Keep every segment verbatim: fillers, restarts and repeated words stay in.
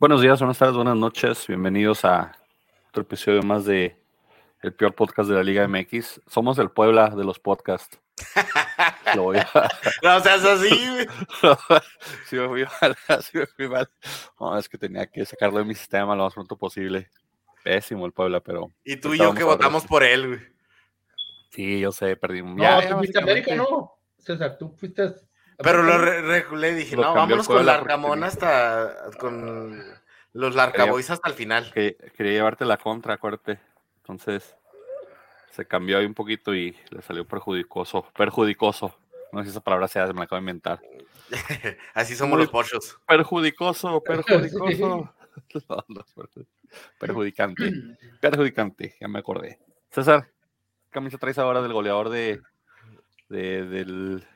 Buenos días, buenas tardes, buenas noches. Bienvenidos a otro episodio más de el peor podcast de la Liga M X. Somos el Puebla de los podcasts. Lo voy a... No seas así. Sí me fui mal, sí me fui mal. No, es que tenía que sacarlo de mi sistema lo más pronto posible. Pésimo el Puebla, pero... Y tú y yo que votamos por él, güey. Sí, yo sé, perdí un... No, ya, tú fuiste a América, ¿no? César, tú fuiste... A... Pero lo regulé, dije, lo no, vámonos con Larcamón hasta, con los Larcaboys hasta el final. Que, quería llevarte la contra, acuérdate. Entonces, se cambió ahí un poquito y le salió perjudicoso, perjudicoso. No sé si esa palabra sea, se me la acabo de inventar. Así somos muy los pochos. Perjudicoso, perjudicoso. No, no, perjudicante, perjudicante, ya me acordé. César, ¿qué camisa traes ahora del goleador de, de del...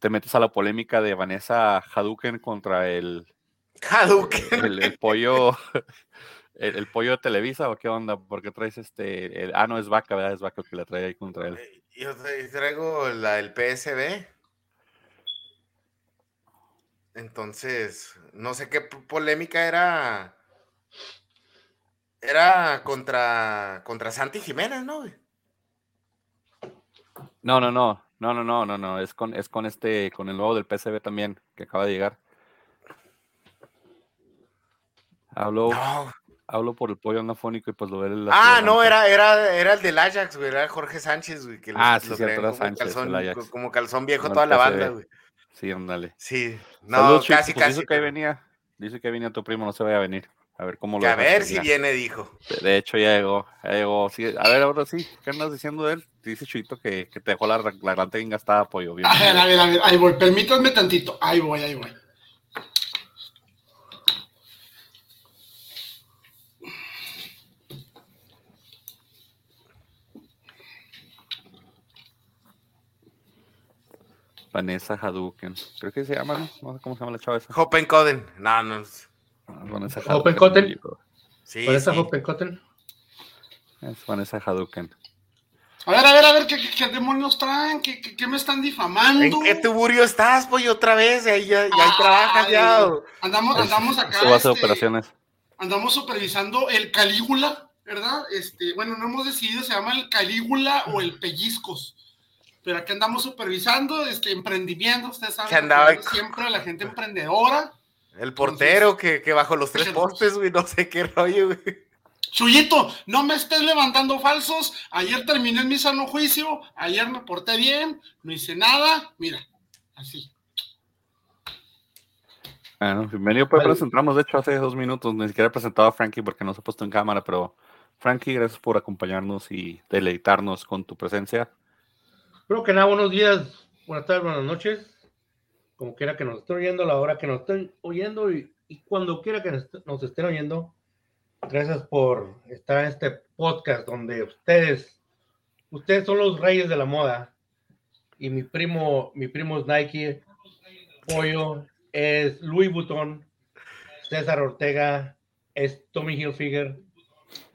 Te metes a la polémica de Vanessa Hadouken contra el... Hadouken. El, el pollo... El, el pollo de Televisa, ¿o qué onda? ¿Por qué traes este...? El, ah, no, es Vaca, ¿verdad? Es Vaca el que la trae ahí contra él. Yo traigo la del P C B. Entonces, no sé qué polémica era... Era contra... Contra Santi Jiménez, ¿no? No, no, no. No, no, no, no, no, es con, es con este, con el nuevo del P C B también, que acaba de llegar. Hablo, no. hablo por el pollo anafónico y pues lo veré. Ah, no, era, era, era el del Ajax, güey, era Jorge Sánchez, güey, que ah, los, sí, los sí, como, Sánchez, calzón, Ajax. como calzón viejo como toda la banda, güey. Sí, ándale. Sí, no, Saludos, casi, pues casi. Dice que ahí venía, dice que ahí venía tu primo, no se vaya a venir. A ver cómo lo... A ver si viene, dijo. De hecho, ya llegó, ya llegó. Sí, a ver, ahora sí, ¿qué andas diciendo de él? Te dice Chuito que, que te dejó la garganta bien gastada, pollo. Bien. A ver, a ver, a ver, ahí voy, permítanme tantito. Ahí voy, ahí voy. Vanessa Hadouken. Creo que se llama, ¿no? No sé cómo se llama la chava esa. Hopen Coden. No, no Vanessa Open Cotton. Sí, Vanessa sí. Open Cotton. Es Vanessa Hadouken. A ver, a ver, a ver, ¿qué, qué, qué demonios traen? ¿Qué, qué, ¿Qué me están difamando? ¿En qué tuburio estás, pollo, otra vez? Ahí, ya, ya ah, trabajas, ya. Andamos, andamos acá. Esto va a ser este, operaciones. Andamos supervisando el Calígula, ¿verdad? Este, bueno, no hemos decidido, se llama el Calígula o el Pellizcos. Pero aquí andamos supervisando, este, emprendimiento, ustedes saben. Que andaba que siempre la gente emprendedora. El portero Entonces, que, que bajo los tres postes, güey, no sé qué rollo, güey. Chuyito, no me estés levantando falsos. Ayer terminé mi sano juicio, ayer me porté bien, no hice nada. Mira, así. Bueno, bienvenido, pues presentamos, de hecho, hace dos minutos. Ni siquiera he presentado a Frankie porque no se ha puesto en cámara, pero Frankie, gracias por acompañarnos y deleitarnos con tu presencia. Creo que nada, buenos días, buenas tardes, buenas noches. Como quiera que nos estén oyendo, la hora que nos estén oyendo y, y cuando quiera que nos, nos estén oyendo, gracias por estar en este podcast donde ustedes, ustedes son los reyes de la moda y mi primo, mi primo es Nike, Pollo es Louis Vuitton, César Ortega es Tommy Hilfiger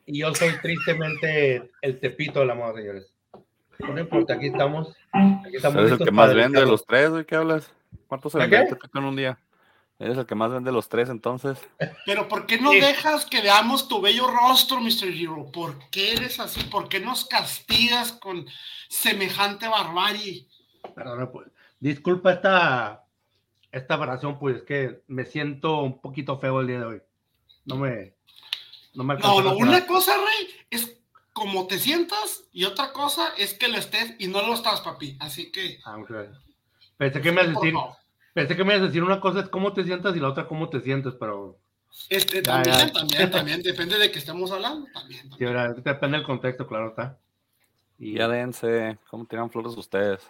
y yo soy tristemente el tepito de la moda, señores. No importa, aquí estamos. Aquí estamos ¿Eres el que más vende de los tres, de qué hablas? ¿Cuántos se venden en un día? Eres el que más vende los tres, entonces. Pero ¿por qué no sí. dejas que veamos tu bello rostro, mister Giro? ¿Por qué eres así? ¿Por qué nos castigas con semejante barbarie? Perdón, pues, disculpa esta esta variación, pues es que me siento un poquito feo el día de hoy. No me... No, me no, no una cosa, Rey, es como te sientas y otra cosa es que lo estés y no lo estás, papi. Así que... Ah, okay. Pensé que me ibas a decir, pensé que me ibas a decir una cosa es cómo te sientas y la otra cómo te sientes, pero... Este, ya, también, ya. también, también, depende de qué estamos hablando, también, también. Sí, verdad, depende del contexto, claro, está. Y ya dense, ¿cómo tiran flores ustedes?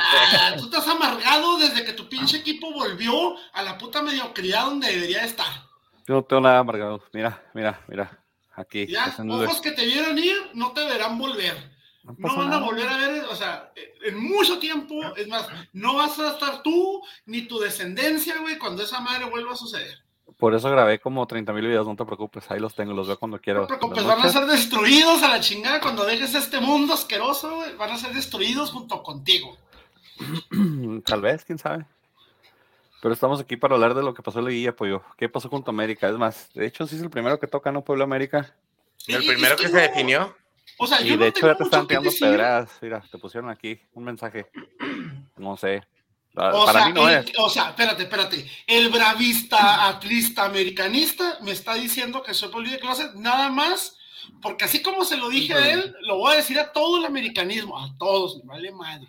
Ah, tú estás amargado desde que tu pinche equipo volvió a la puta mediocridad donde debería estar. Yo no tengo nada amargado, mira, mira, mira, aquí. Ya, ojos que te vieron ir, no te verán volver. No, no van nada. a volver a ver, o sea, en mucho tiempo, es más, no vas a estar tú ni tu descendencia, güey, cuando esa madre vuelva a suceder. Por eso grabé como treinta mil videos, no te preocupes, ahí los tengo, los veo cuando quiero. No te preocupes, van a ser destruidos a la chingada cuando dejes este mundo asqueroso, güey, van a ser destruidos junto contigo. Tal vez, quién sabe. Pero estamos aquí para hablar de lo que pasó en la Liguilla, Pollo. ¿Qué pasó junto a América? Es más, de hecho, sí es el primero que toca, ¿no, Puebla América? Sí, el primero es que, que no... se definió. O sea, y yo de no hecho ya te están tirando pedradas. Mira, te pusieron aquí un mensaje. No sé. Para, o, para sea, mí no el, es. o sea, espérate, espérate. El bravista, atlista, americanista me está diciendo que soy político de clase nada más, porque así como se lo dije a él, lo voy a decir a todo el americanismo, a todos, me vale madre.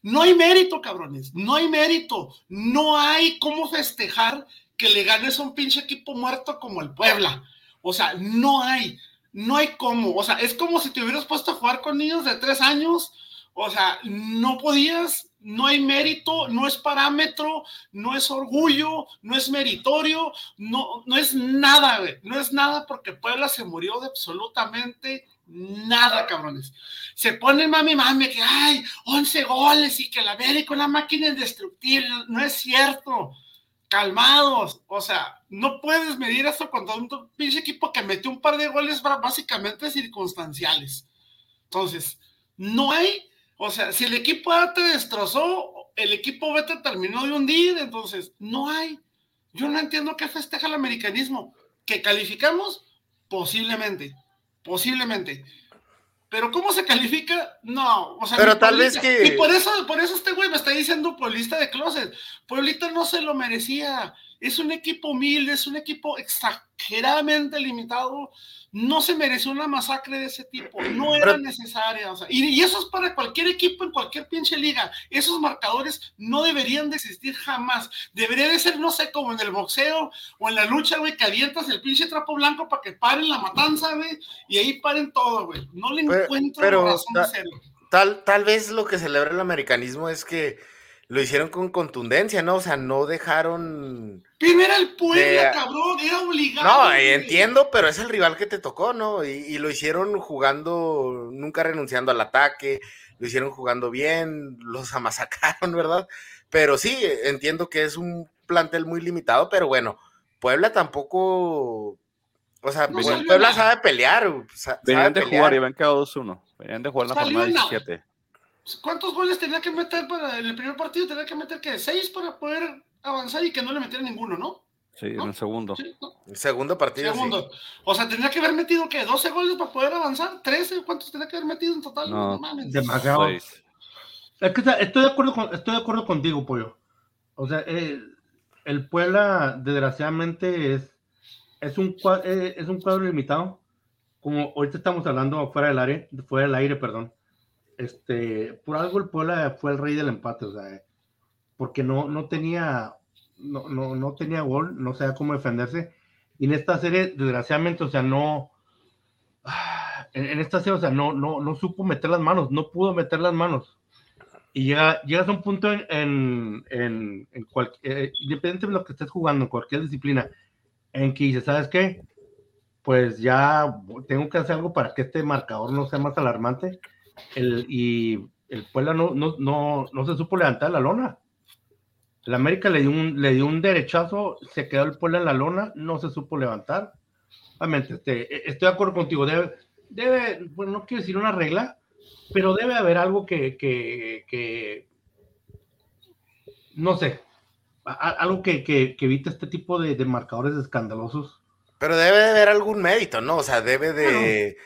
No hay mérito, cabrones, no hay mérito. No hay cómo festejar que le ganes a un pinche equipo muerto como el Puebla. O sea, no hay, no hay cómo. O sea, es como si te hubieras puesto a jugar con niños de tres años. O sea, no podías, no hay mérito, no es parámetro, no es orgullo, no es meritorio, no, no es nada, güey, no es nada porque Puebla se murió de absolutamente nada, cabrones. Se pone mami, mami, que hay once goles y que el América es una máquina indestructible, no es cierto. Calmados, o sea, no puedes medir esto contra un pinche equipo que metió un par de goles básicamente circunstanciales. Entonces, no hay... O sea, si el equipo A te destrozó, el equipo B te terminó de hundir, entonces no hay. Yo no entiendo qué festeja el americanismo. ¿Que calificamos? Posiblemente, posiblemente. Pero ¿cómo se califica? No, o sea, pero tal vez que... Y por eso, por eso este güey me está diciendo pueblista de closet. Pueblita no se lo merecía. Es un equipo humilde, es un equipo exageradamente limitado. No se mereció una masacre de ese tipo, no era pero... necesaria. O sea, y, y eso es para cualquier equipo en cualquier pinche liga. Esos marcadores no deberían de existir jamás. Debería de ser, no sé, como en el boxeo o en la lucha, güey, que avientas el pinche trapo blanco para que paren la matanza, güey, y ahí paren todo, güey. No le pero, encuentro pero razón ta, de serlo. Tal, tal vez lo que celebra el americanismo es que lo hicieron con contundencia, ¿no? O sea, no dejaron... Pero era el Puebla, de... cabrón, era obligado. No, güey. Entiendo, pero es el rival que te tocó, ¿no? Y, y lo hicieron jugando, nunca renunciando al ataque, lo hicieron jugando bien, los amasacaron, ¿verdad? Pero sí, entiendo que es un plantel muy limitado, pero bueno, Puebla tampoco... O sea, no Puebla, Puebla sabe pelear. Sabe Venían de pelear. Jugar y habían quedado dos uno. Venían de jugar en la jornada diecisiete. ¿Cuántos goles tenía que meter para el primer partido? Tenía que meter, ¿qué? Seis para poder avanzar y que no le metiera ninguno, ¿no? Sí, ¿no? En el segundo. ¿Sí? ¿No? El segundo partido, segundo. Sí. O sea, tenía que haber metido, ¿qué? ¿doce goles para poder avanzar? ¿trece? ¿Cuántos tenía que haber metido en total? No, no mames. Demasiado. Es que estoy de acuerdo con, estoy de acuerdo contigo, Pollo. O sea, eh, el Puebla, desgraciadamente, es, es, un cuadro, eh, es un cuadro limitado. Como ahorita estamos hablando fuera del aire, fuera del aire, perdón. Este, por algo el Puebla fue el rey del empate, o sea, porque no, no tenía no, no, no tenía gol, no sabía cómo defenderse, y en esta serie desgraciadamente, o sea, no en, en esta serie, o sea, no, no, no supo meter las manos, no pudo meter las manos, y llega, llegas a un punto en, en, en, en cual, eh, independientemente de lo que estés jugando, en cualquier disciplina, en que dices, ¿sabes qué? Pues ya tengo que hacer algo para que este marcador no sea más alarmante. El, y el Puebla no, no, no, no se supo levantar la lona. El América le dio, un, le dio un derechazo, se quedó el Puebla en la lona, no se supo levantar. Obviamente, este, estoy de acuerdo contigo, debe, debe, bueno, no quiero decir una regla, pero debe haber algo que, que, que no sé, a, algo que, que, que evite este tipo de, de marcadores escandalosos. Pero debe de haber algún mérito, ¿no? O sea, debe de,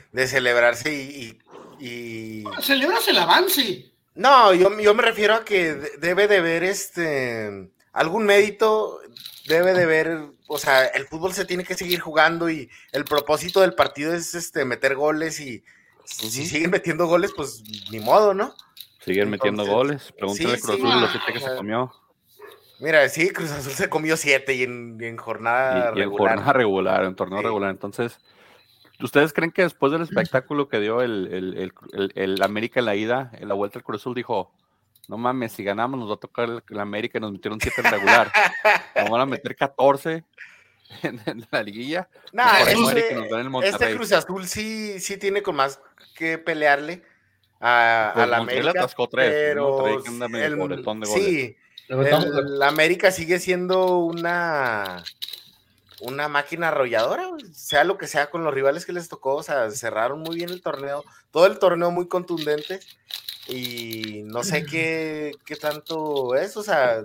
bueno, de celebrarse y... y... Y... Bueno, celebras el avance. No, yo, yo me refiero a que debe de haber este, algún mérito, debe de haber, o sea, el fútbol se tiene que seguir jugando y el propósito del partido es este, meter goles y pues, si siguen metiendo goles, pues ni modo, ¿no? Siguen Entonces, metiendo goles, pregúntale sí, Cruz Azul sí, los siete que se comió. Mira, sí, Cruz Azul se comió siete y en, y en jornada y, y en regular. En jornada regular, en torneo sí. regular, entonces... ¿Ustedes creen que después del espectáculo que dio el, el, el, el, el América en la ida, en la vuelta el Cruz Azul dijo, no mames, si ganamos nos va a tocar el, el América y nos metieron siete en regular, nos van a meter catorce en, en la liguilla? Nah, ese, nos este Cruz Azul sí, sí tiene con más que pelearle a, pues a la América, atascó tres, pero ¿no? el, de sí, el, la América sigue siendo una... una máquina arrolladora, sea lo que sea con los rivales que les tocó, o sea, cerraron muy bien el torneo, todo el torneo muy contundente, y no sé qué, qué tanto es, o sea,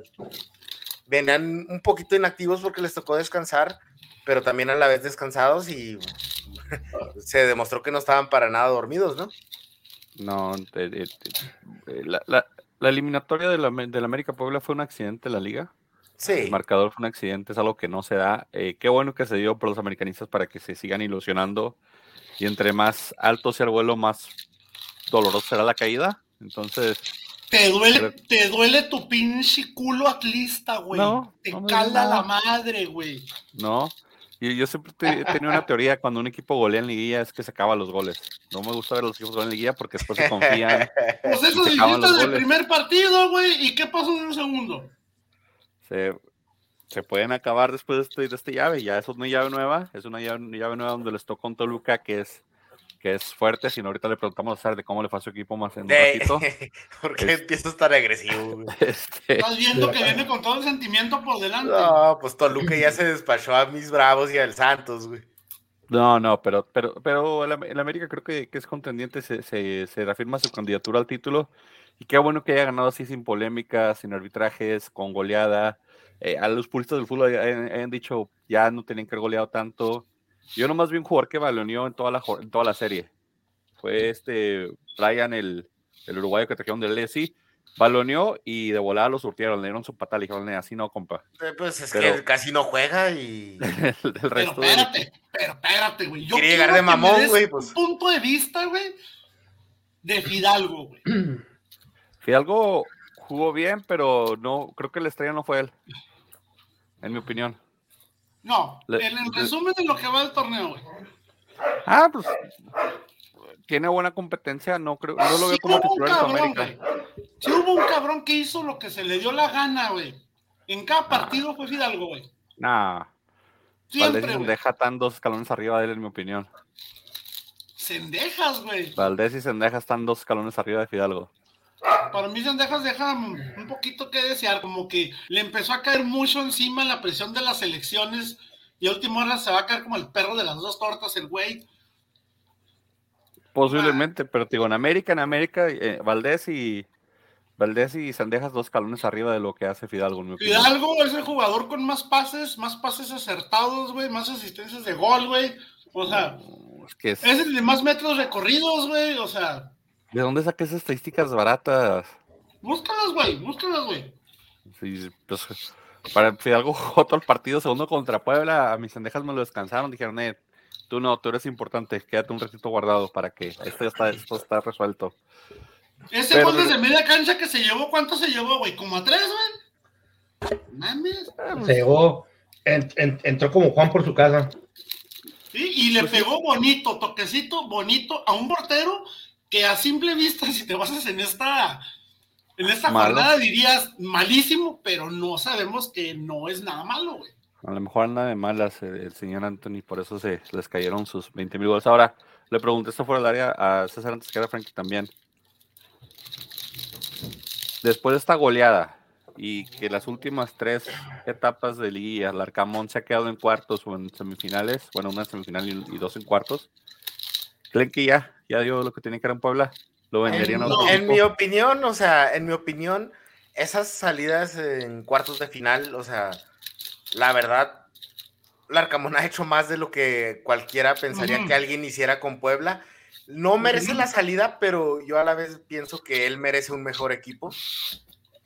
venían un poquito inactivos porque les tocó descansar, pero también a la vez descansados y se demostró que no estaban para nada dormidos, ¿no? No, te, te, te, la, la, la eliminatoria de la, de la América Puebla fue un accidente de la liga. Sí. El marcador fue un accidente, es algo que no se da. Eh, qué bueno que se dio por los americanistas para que se sigan ilusionando. Y entre más alto sea el vuelo, más dolorosa será la caída. Entonces... Te duele, pero... te duele tu pinche culo atlista, güey. No, te no cala la madre, güey. No, yo, yo siempre te, tenía una teoría, cuando un equipo golea en liguilla es que se acaban los goles. No me gusta ver a los equipos golean en liguilla porque después se confían. Pues eso dijiste del primer partido, güey. ¿Y qué pasó en un segundo? Se, se pueden acabar después de este, de este llave. Ya eso es una llave nueva. Es una llave, una llave nueva donde les tocó con Toluca, que es... que es fuerte, sino ahorita le preguntamos a Sar de cómo le fue a su equipo más en un de, ratito. ¿Por qué es, empiezas tan agresivo, güey? Este, Estás viendo que viene con todo el sentimiento por delante. No, pues Toluca ya se despachó a mis Bravos y al Santos, güey. No, no, pero pero pero el, el América creo que, que es contendiente, se, se, se reafirma su candidatura al título, y qué bueno que haya ganado así sin polémicas, sin arbitrajes, con goleada. Eh, a los puristas del fútbol han, han dicho, ya no tenían que haber goleado tanto. Yo nomás vi un jugador que baloneó en toda la, en toda la serie. Fue este Brian, el, el uruguayo que trajeron del L S I. Baloneó y de volada lo surtieron. Le dieron su patada, le dijeron, así no, compa. Eh, pues es pero, que casi no juega y... el, el resto pero espérate, de... pero espérate, güey. Yo quiero llegar de mamón, güey. Pues... un punto de vista, güey, de Fidalgo, güey. Fidalgo jugó bien, pero no, creo que la estrella no fue él. En mi opinión. No, en el resumen de lo que va el torneo, güey. Ah, pues tiene buena competencia, no creo, no lo veo sí como titular en América. Sí hubo un cabrón que hizo lo que se le dio la gana, güey. En cada partido nah. fue Fidalgo, güey. Nah. Siempre, Valdés y Sendeja están dos escalones arriba de él, en mi opinión. Sendejas, güey. Valdés y Sendeja están dos escalones arriba de Fidalgo. Para mí Sendejas deja un poquito que desear, como que le empezó a caer mucho encima la presión de las elecciones y a última hora se va a caer como el perro de las dos tortas el güey. Posiblemente, ah. pero te digo, en América, en América, eh, Valdés y Valdés y Sendejas dos escalones arriba de lo que hace Fidalgo. En mi Fidalgo opinión. Es el jugador con más pases, más pases acertados, güey, más asistencias de gol, güey. O sea, no, es, que es... es el de más metros recorridos, güey, o sea... ¿De dónde saqué esas estadísticas baratas? Búscalas, güey, búscalas, güey. Sí, pues, para Fidalgo jugó todo el partido, segundo contra Puebla, a mis Sendejas me lo descansaron, dijeron, eh, tú no, tú eres importante, quédate un ratito guardado para que esto ya está, esto está resuelto. Ese gol desde media cancha que se llevó, ¿cuánto se llevó, güey? ¿Como a tres, güey? Mames. Se llevó, en, en, entró como Juan por su casa. Sí, y le pues pegó sí. bonito, toquecito, bonito, a un portero... que a simple vista, si te basas en esta en esta malo. jornada, dirías malísimo, pero no sabemos que no es nada malo, güey. A lo mejor anda de malas el, el señor Anthony, por eso se les cayeron sus veinte mil goles. Ahora, le pregunté esto fuera del área a César antes que era Frankie también. Después de esta goleada, y que las últimas tres etapas de Liga, Larcamón se ha quedado en cuartos o en semifinales, bueno, una semifinal y, y dos en cuartos, ¿creen que ya, ya dio lo que tenía que dar en Puebla? ¿Lo venderían a otro equipo? En mi opinión, o sea, en mi opinión, esas salidas en cuartos de final, o sea, la verdad, Larcamón ha hecho más de lo que cualquiera pensaría uh-huh. que alguien hiciera con Puebla. No merece uh-huh. la salida, pero yo a la vez pienso que él merece un mejor equipo.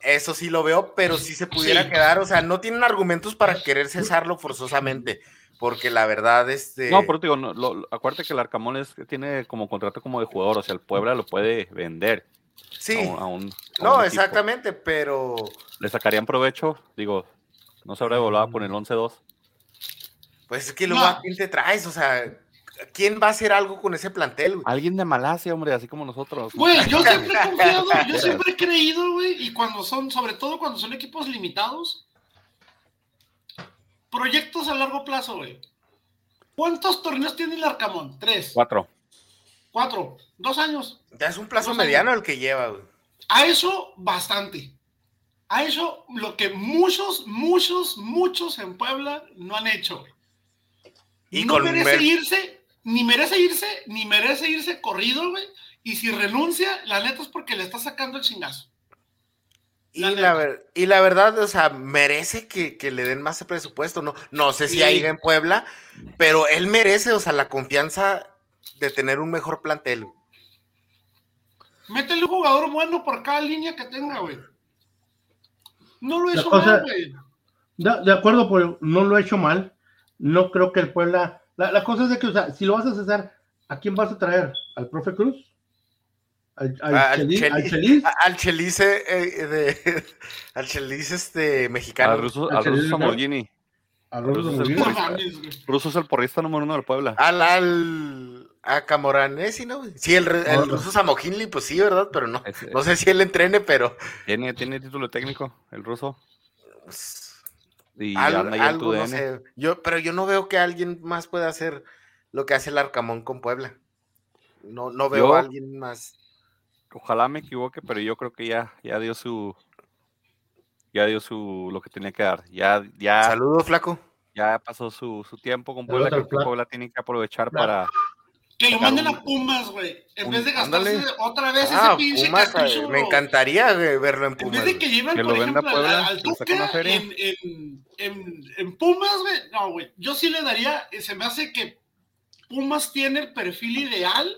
Eso sí lo veo, pero si se pudiera sí. quedar, o sea, no tienen argumentos para querer cesarlo forzosamente. Porque la verdad, este... No, pero te digo, no, lo, acuérdate que el Larcamón es, tiene como contrato como de jugador, o sea, el Puebla lo puede vender. Sí. A un, a un, a no, un exactamente, equipo. Pero... ¿Le sacarían provecho? Digo, no se habrá volado por el once dos. Pues es que luego no. ¿a quién te traes? O sea, ¿quién va a hacer algo con ese plantel, güey? Alguien de Malasia, hombre, así como nosotros. Güey, yo siempre he confiado, yo siempre he creído, güey, y cuando son, sobre todo cuando son equipos limitados... Proyectos a largo plazo, güey. ¿Cuántos torneos tiene el Larcamón? Tres. Cuatro. Cuatro. Dos años. Ya es un plazo mediano el que lleva, güey. A eso, bastante. A eso, lo que muchos, muchos, muchos en Puebla no han hecho, güey. Y no merece mer- irse, ni merece irse, ni merece irse corrido, güey. Y si renuncia, la neta es porque le está sacando el chingazo. Y la, la ver, y la verdad, o sea, merece que, que le den más presupuesto, no, no sé si sí. hay en Puebla, pero él merece, o sea, la confianza de tener un mejor plantel. Métele un jugador bueno por cada línea que tenga, güey. No lo he hecho o mal, güey. De, de acuerdo, pero no lo he hecho mal. No creo que el Puebla... La, la cosa es de que, o sea, si lo vas a cesar, ¿a quién vas a traer? ¿Al profe Cruz? Al, al, al Chelis, al Chelice eh, de al Chelis este mexicano, al ruso, al ruso Zamorguini, al ruso Zamorguini, ruso es el porrista número uno del Puebla, al al a Camoranesi, no, sí el, el, el ruso Zamorguini, pues sí, verdad, pero no, no sé si él entrene, pero tiene tiene título técnico el ruso. Y al, algo no sé, yo pero yo no veo que alguien más pueda hacer lo que hace el Larcamón con Puebla, no no veo yo, a alguien más. Ojalá me equivoque, pero yo creo que ya, ya dio su, ya dio su, lo que tenía que dar. Ya, ya. Saludos, flaco. Ya pasó su, su tiempo con Puebla, creo que Puebla tiene que aprovechar flaco. para... Que lo manden un, a Pumas, güey. En un, vez de gastarse ándale. otra vez ah, ese pinche Pumas, cartucho. Me encantaría verlo en Pumas. En vez de que lleven, que por ejemplo, a Puebla, al Tuca en, en, en, en Pumas, güey. No, güey. Yo sí le daría, se me hace que Pumas tiene el perfil ideal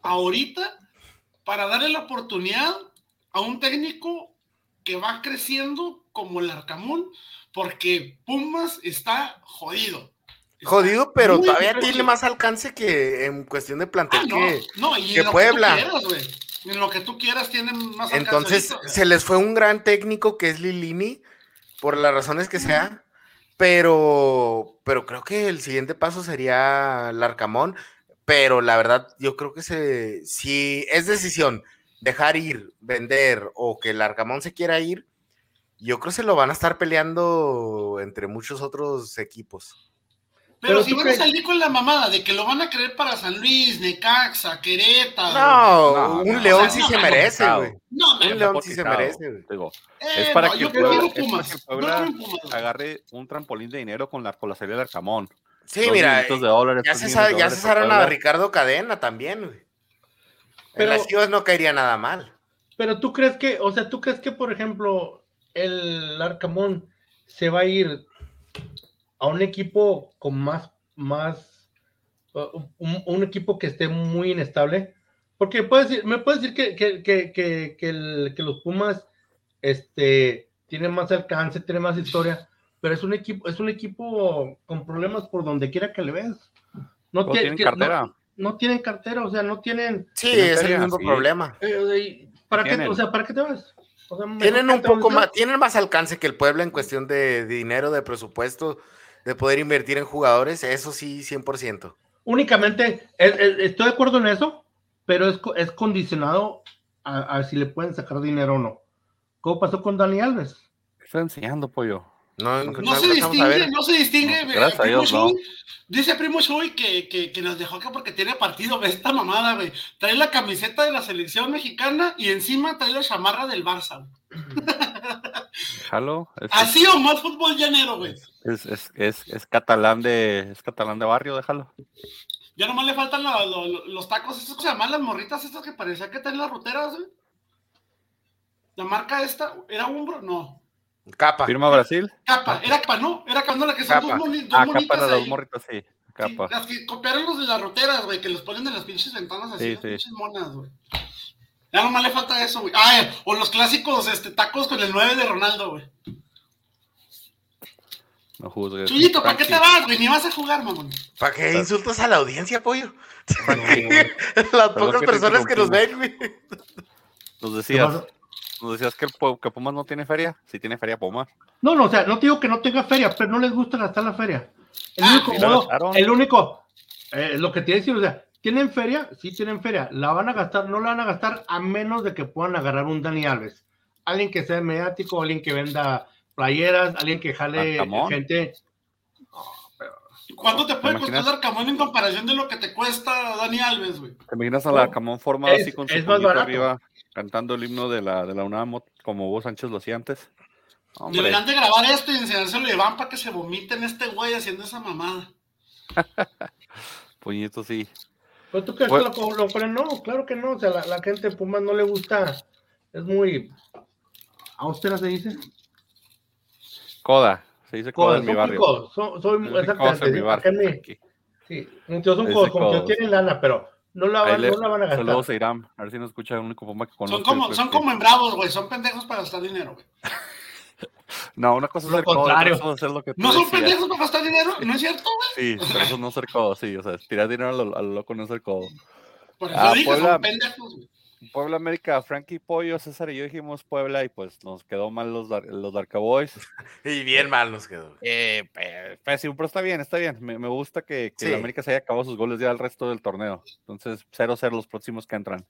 ahorita para darle la oportunidad a un técnico que va creciendo como el Larcamón, porque Pumas está jodido. Está jodido, pero todavía jodido. Tiene más alcance que en cuestión de plantel ah, no, que, no, y que Puebla. Que quieras, en lo que tú quieras tienen más alcance. Entonces, se les fue un gran técnico que es Lilini, por las razones que sea, mm. pero, pero creo que el siguiente paso sería Larcamón. Pero la verdad, yo creo que se, si es decisión dejar ir, vender o que el Larcamón se quiera ir, yo creo que se lo van a estar peleando entre muchos otros equipos. Pero, Pero si van a salir con la mamada de que lo van a querer para San Luis, Necaxa, Querétaro... No, no un no, León o sea, sí no, se no, merece, güey. No, no, un León sí se merece, güey. Digo, eh, es para no, que Puebla, es para que Puebla no, agarre un trampolín de dinero con la, con la serie del Larcamón. Sí, mira, de dólares, ya, se sabe, ya se cesaron a Ricardo Cadena también, güey. Pero en las Chivas no caería nada mal. Pero tú crees que, o sea, tú crees que, por ejemplo, el Larcamón se va a ir a un equipo con más, más, un, un equipo que esté muy inestable, porque puedes decir, me puedes decir que, que, que, que, que, el, que los Pumas, este, tienen más alcance, tienen más historia. Pero es un equipo, es un equipo con problemas por donde quiera que le ves. No tiene, tienen cartera. No, no tienen cartera, o sea, no tienen. Sí, es el mismo sí. problema. Eh, ¿para, qué, o sea, ¿Para qué te vas? O sea, tienen un poco más, tienen más alcance que el Puebla en cuestión de, de dinero, de presupuesto, de poder invertir en jugadores, eso sí, cien por ciento. Únicamente, es, es, estoy de acuerdo en eso, pero es, es condicionado a, a si le pueden sacar dinero o no. ¿Cómo pasó con Dani Alves? Está enseñando, pollo. No, no, no, se distingue, no se distingue, no se distingue. Dice Primo Shui que, que, que nos dejó acá porque tiene partido. Esta mamada, güey. Trae la camiseta de la selección mexicana y encima trae la chamarra del Barça. Jalo, es, así o más fútbol llanero, güey. Es, es, es, es, catalán de, es catalán de barrio, déjalo. Ya nomás le faltan la, lo, lo, los tacos, estos que se llaman las morritas, estas que parecía que traen las ruteras, güey. La marca esta, ¿era Umbro? No. Kappa. ¿Firma Brasil? Kappa, era Kappa, ¿no? Era Kappa, no, la que son Kappa. dos, moni, dos ah, monitas Kappa, ahí. Dos morritas, sí. Kappa. Sí, las que copiaron los de las roteras, güey, que los ponen en las pinches ventanas así, sí, las sí. pinches monas, güey. Ya nomás le falta eso, güey. Ah, eh, o los clásicos este, tacos con el nueve de Ronaldo, güey. No juzgues. Chuyito, ¿para qué te vas, güey? Ni vas a jugar, mamón. ¿Para qué insultas a la audiencia, pollo? Las pocas que personas que nos ven, güey. Nos decías... ¿Nos decías que, que Pumas no tiene feria? Sí tiene feria Pumas. No, no, o sea, no te digo que no tenga feria, pero no les gusta gastar la feria. El ah, único modo, el único, eh, lo que te decía, o sea, ¿tienen feria? Sí tienen feria. ¿La van a gastar? No la van a gastar a menos de que puedan agarrar un Dani Alves. Alguien que sea mediático, alguien que venda playeras, alguien que jale Larcamón. Gente. No, pero... ¿Cuánto te puede ¿Te costar Larcamón en comparación de lo que te cuesta Dani Alves, güey? ¿Te imaginas a Larcamón formado es, así con su puñito arriba? Cantando el himno de la, de la UNAM, como vos, Sánchez, lo hacía antes. Hombre. Deberían de grabar esto y enseñárselo de van para que se vomiten este güey haciendo esa mamada. Puñito, sí. ¿Pero tú crees que lo, lo ponen? No, claro que no. O sea, la, la gente de Pumas no le gusta. Es muy... ¿A usted se dice? Coda. Se dice coda, coda en mi barrio. Codos. Son, son exactamente. En mi barrio, en mi... Sí, entonces son codos, como que tienen lana, pero no la van, le, no la van a gastar. Saludos a Irán, a ver si nos escucha el único Puma que conoce. Son como, son como en Bravos, güey, son pendejos para gastar dinero, güey. No, una cosa es ser codo, otra cosa es hacer lo que tú ¿No decías. Son pendejos para gastar dinero? ¿No es cierto, güey? Sí, eso es no ser codo, sí, o sea, tirar dinero a lo, a lo loco no es ser codo. Por eso ah, dije, Puebla, son pendejos, güey. Puebla América, Frankie, Pollo, César y yo dijimos Puebla y pues nos quedó mal los, los Larcaboys. Y bien mal nos quedó. Eh, pues, pero está bien, está bien. Me, me gusta que, que sí. La América se haya acabado sus goles ya el resto del torneo. Entonces, cero cero los próximos que entran.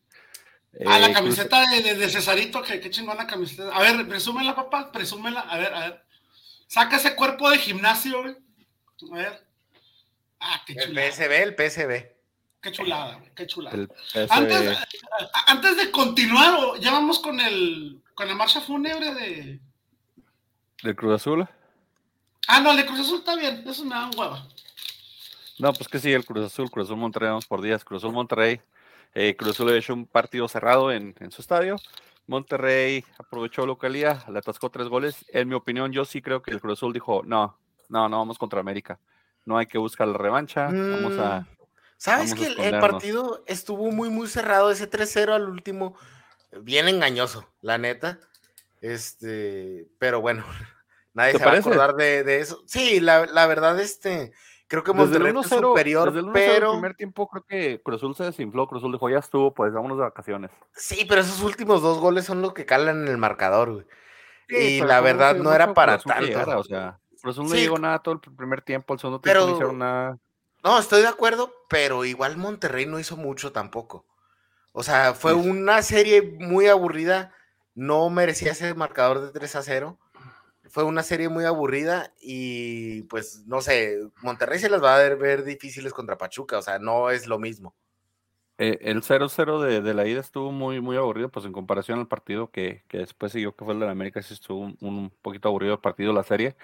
Eh, ah, la camiseta incluso... de, de, de Cesarito, que, que chingona camiseta. A ver, presúmela, papá, presúmela. A ver, a ver. Saca ese cuerpo de gimnasio, güey. A ver. Ah, qué chulada. El P C B, el P C B. Qué chulada, qué chulada. Antes, antes de continuar, ya vamos con el con la marcha fúnebre de... ¿Del Cruz Azul? Ah, no, el de Cruz Azul está bien, eso me da un huevo. No, pues que sí, el Cruz Azul, Cruz Azul Monterrey, vamos por días, Cruz Azul Monterrey. Eh, Cruz Azul había hecho un partido cerrado en, en su estadio. Monterrey aprovechó localía, le atascó tres goles. En mi opinión, yo sí creo que el Cruz Azul dijo, no, no, no vamos contra América. No hay que buscar la revancha, mm. vamos a... ¿Sabes que el, el partido estuvo muy, muy cerrado? Ese tres cero al último, bien engañoso, la neta. Este, pero bueno, nadie se parece? va a acordar de, de eso. Sí, la, la verdad, este, creo que Monterrey es superior, desde el pero... el primer tiempo creo que Cruz Azul se desinfló, Cruz Azul dijo, ya estuvo, pues vámonos de vacaciones. Sí, pero esos últimos dos goles son lo que calan en el marcador, güey. Sí, y la verdad no era para tanto. Era, o sea, Cruz Azul sí. No llegó nada todo el primer tiempo, el segundo tiempo pero... no hicieron nada. No, estoy de acuerdo, pero igual Monterrey no hizo mucho tampoco. O sea, fue una serie muy aburrida, no merecía ese marcador de tres a cero. Fue una serie muy aburrida y pues no sé, Monterrey se las va a ver difíciles contra Pachuca, o sea, no es lo mismo. Eh, el cero cero de, de la ida estuvo muy, muy aburrido, pues en comparación al partido que, que después siguió, que fue el de la América, sí estuvo un, un poquito aburrido el partido, la serie.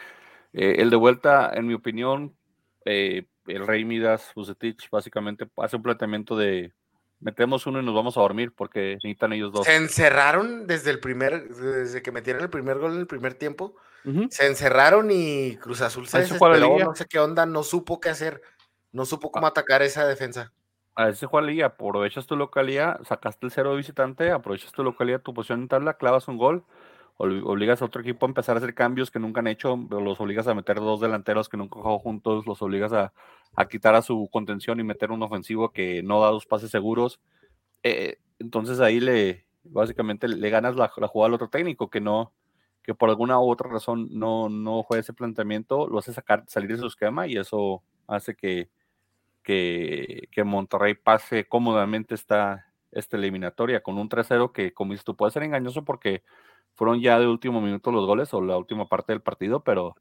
Eh, el de vuelta, en mi opinión, eh, el Rey Midas, Bucetich, básicamente hace un planteamiento de metemos uno y nos vamos a dormir porque necesitan ellos dos. Se encerraron desde el primer, desde que metieron el primer gol en el primer tiempo, uh-huh. Se encerraron y Cruz Azul se desesperó, no sé qué onda, no supo qué hacer, no supo cómo ah. atacar esa defensa. A ver si juega la liga, aprovechas tu localidad, sacaste el cero de visitante, aprovechas tu localidad, tu posición en tabla, clavas un gol, obligas a otro equipo a empezar a hacer cambios que nunca han hecho, los obligas a meter dos delanteros que nunca han jugado juntos, los obligas a, a quitar a su contención y meter un ofensivo que no da dos pases seguros. Eh, entonces ahí le básicamente le ganas la, la jugada al otro técnico que no, que por alguna u otra razón no, no juega ese planteamiento, lo hace sacar, salir de su esquema y eso hace que, que, que Monterrey pase cómodamente esta, esta eliminatoria con un tres cero que, como dices tú, puede ser engañoso porque fueron ya de último minuto los goles o la última parte del partido, pero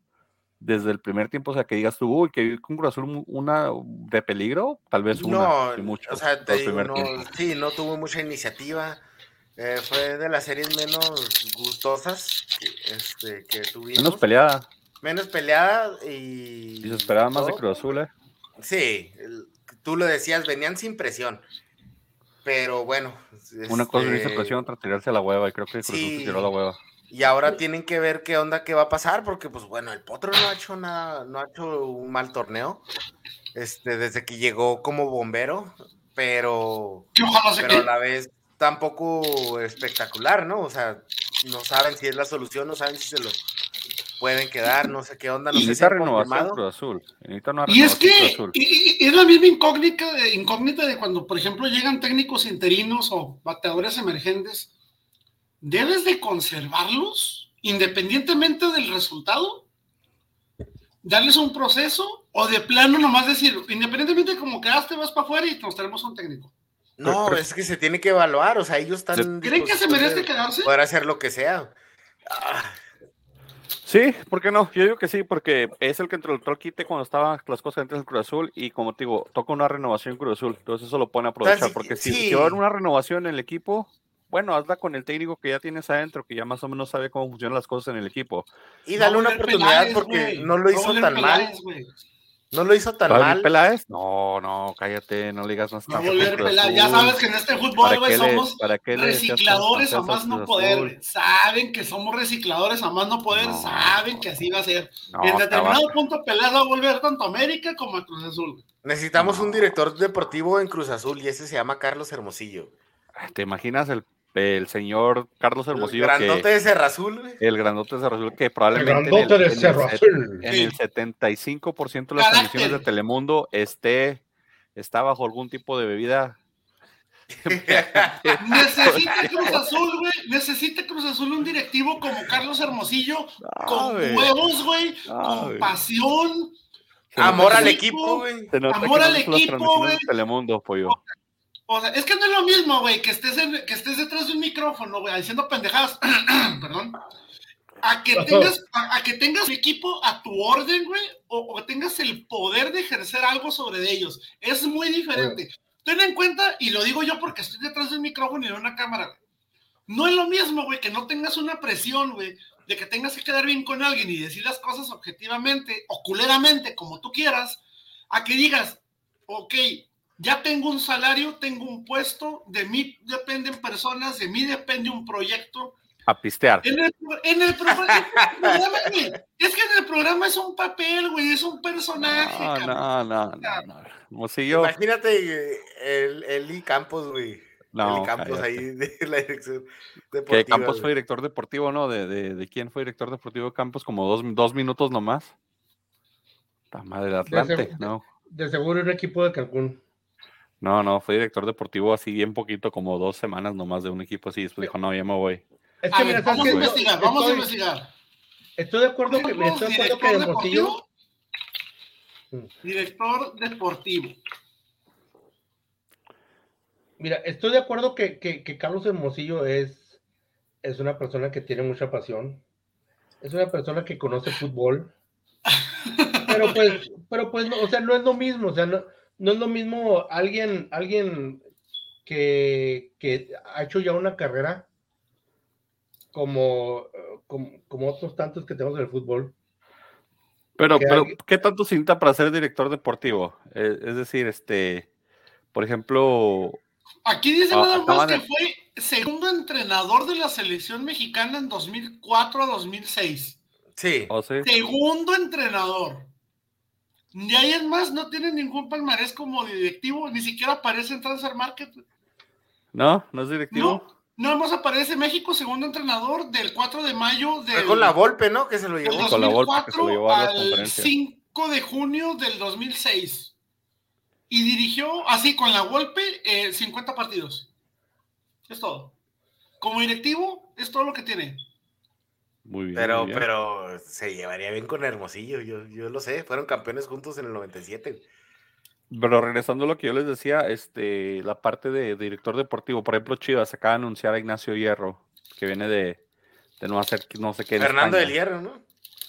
desde el primer tiempo, o sea, que digas tú, uy, que con Cruz Azul una de peligro, tal vez una. No, mucho, o sea, te digo, no, sí, no tuvo mucha iniciativa, eh, fue de las series menos gustosas que, este, que tuvimos. Menos peleada. Menos peleada y... Y se esperaba más de Cruz Azul, ¿eh? Sí, el, tú lo decías, venían sin presión. Pero bueno. Una este... cosa es presión tras tirarse a la hueva, y creo que el Cruz Azul se tiró la hueva. Y ahora tienen que ver qué onda, qué va a pasar, porque pues bueno, el Potro no ha hecho nada, no ha hecho un mal torneo, este, desde que llegó como bombero, pero, pero a la vez tampoco espectacular, ¿no? O sea, no saben si es la solución, no saben si se lo pueden quedar, no sé qué onda, no sé si han confirmado. Cruz Azul. Y es que Azul. Y, y es la misma incógnita de, incógnita de cuando, por ejemplo, llegan técnicos interinos o bateadores emergentes, ¿debes de conservarlos independientemente del resultado? ¿Darles un proceso? ¿O de plano nomás decir, independientemente de cómo quedaste, vas para afuera y nos traemos un técnico? No, es que se tiene que evaluar, o sea, ellos están... ¿Creen que se merece quedarse? Poder hacer lo que sea. Ah. Sí, ¿por qué no? Yo digo que sí, porque es el que entró el troquite cuando estaban las cosas antes del Cruz Azul y como te digo, toca una renovación Cruz Azul, entonces eso lo pueden aprovechar, entonces, porque sí. si, si va a haber una renovación en el equipo, bueno, hazla con el técnico que ya tienes adentro, que ya más o menos sabe cómo funcionan las cosas en el equipo. Y dale no una oportunidad penales, porque wey. no lo hizo no tan penales, mal. Wey. No lo hizo tan mal. Peláez? No, no, cállate, no le digas más. No volver Peláez. Ya sabes que en este fútbol, güey, somos le, recicladores a más no poder. Azul. Saben que somos recicladores a más no poder. No, saben no, que así va a ser. No, en determinado punto, Peláez va a volver tanto a América como a Cruz Azul. Necesitamos no. un director deportivo en Cruz Azul y ese se llama Carlos Hermosillo. ¿Te imaginas el el señor Carlos Hermosillo? El grandote que, de Cerro Azul. El grandote de Cerro Azul que probablemente el en, el, de Cerro Azul. En, el, sí. en el setenta y cinco por ciento de las transmisiones de Telemundo esté, está bajo algún tipo de bebida. Necesita Cruz Azul, güey. Necesita Cruz Azul un directivo como Carlos Hermosillo, no, con wey. huevos, güey, no, con wey. pasión. Amor al equipo, güey. Amor al equipo, güey. Telemundo, pollo. O sea, es que no es lo mismo, güey, que estés en, que estés detrás de un micrófono, güey, diciendo pendejadas, perdón, a que tengas, a, a que tengas un equipo a tu orden, güey, o, o tengas el poder de ejercer algo sobre ellos. Es muy diferente. Oye. Ten en cuenta, y lo digo yo porque estoy detrás de un micrófono y de una cámara, güey. No es lo mismo, güey, que no tengas una presión, güey, de que tengas que quedar bien con alguien y decir las cosas objetivamente, o culeramente, como tú quieras, a que digas, ok, ya tengo un salario, tengo un puesto, de mí dependen personas, de mí depende un proyecto. A pistear. En el, en el, pro, en el programa, güey, es que en el programa es un papel, güey, es un personaje. No, cabrón. no, no, no, no. Como si yo... Imagínate el, el Eli Campos, güey. No, Eli Campos cállate. Ahí de la dirección deportiva. Que Campos güey. fue director deportivo, ¿no? ¿De, de, de quién fue director deportivo Campos? Como dos, dos minutos nomás. La madre del Atlante, de ¿no? De seguro era equipo de Cancún. No, no, fue director deportivo así bien poquito, como dos semanas nomás de un equipo así, después dijo, no, ya me voy. Es que a mira, ver, vamos a investigar, estoy, vamos a investigar. Estoy de acuerdo que me estoy de acuerdo que Hermosillo. Director deportivo. Mira, estoy de acuerdo que, que, que Carlos Hermosillo es, es una persona que tiene mucha pasión. Es una persona que conoce fútbol. Pero pues, pero pues no, o sea, no es lo mismo, o sea, no. No es lo mismo alguien, alguien que, que ha hecho ya una carrera como, como, como otros tantos que tenemos en el fútbol. Pero, pero alguien... ¿qué tanto se necesita para ser director deportivo? Eh, es decir, este, por ejemplo... Aquí dice ah, nada más que fue segundo entrenador de la selección mexicana en dos mil cuatro a dos mil seis. Sí. Oh, sí. Segundo entrenador. Y ahí es más, no tiene ningún palmarés como directivo, ni siquiera aparece en Transfer Market. No, no es directivo. No, no más aparece México, segundo entrenador, del cuatro de mayo del... Con la Volpe, ¿no? Que se lo llevó. Con la Volpe, que se lo llevó a al cinco de junio del dos mil seis. Y dirigió, así, con la Volpe, eh, cincuenta partidos. Es todo. Como directivo, es todo lo que tiene. Muy bien, pero, muy bien. Pero se llevaría bien con Hermosillo, yo, yo lo sé, fueron campeones juntos en el noventa y siete. Pero regresando a lo que yo les decía, este, la parte de director deportivo, por ejemplo, Chivas acaba de anunciar a Ignacio Hierro, que viene de, de no hacer no sé qué. Fernando del Hierro, ¿no?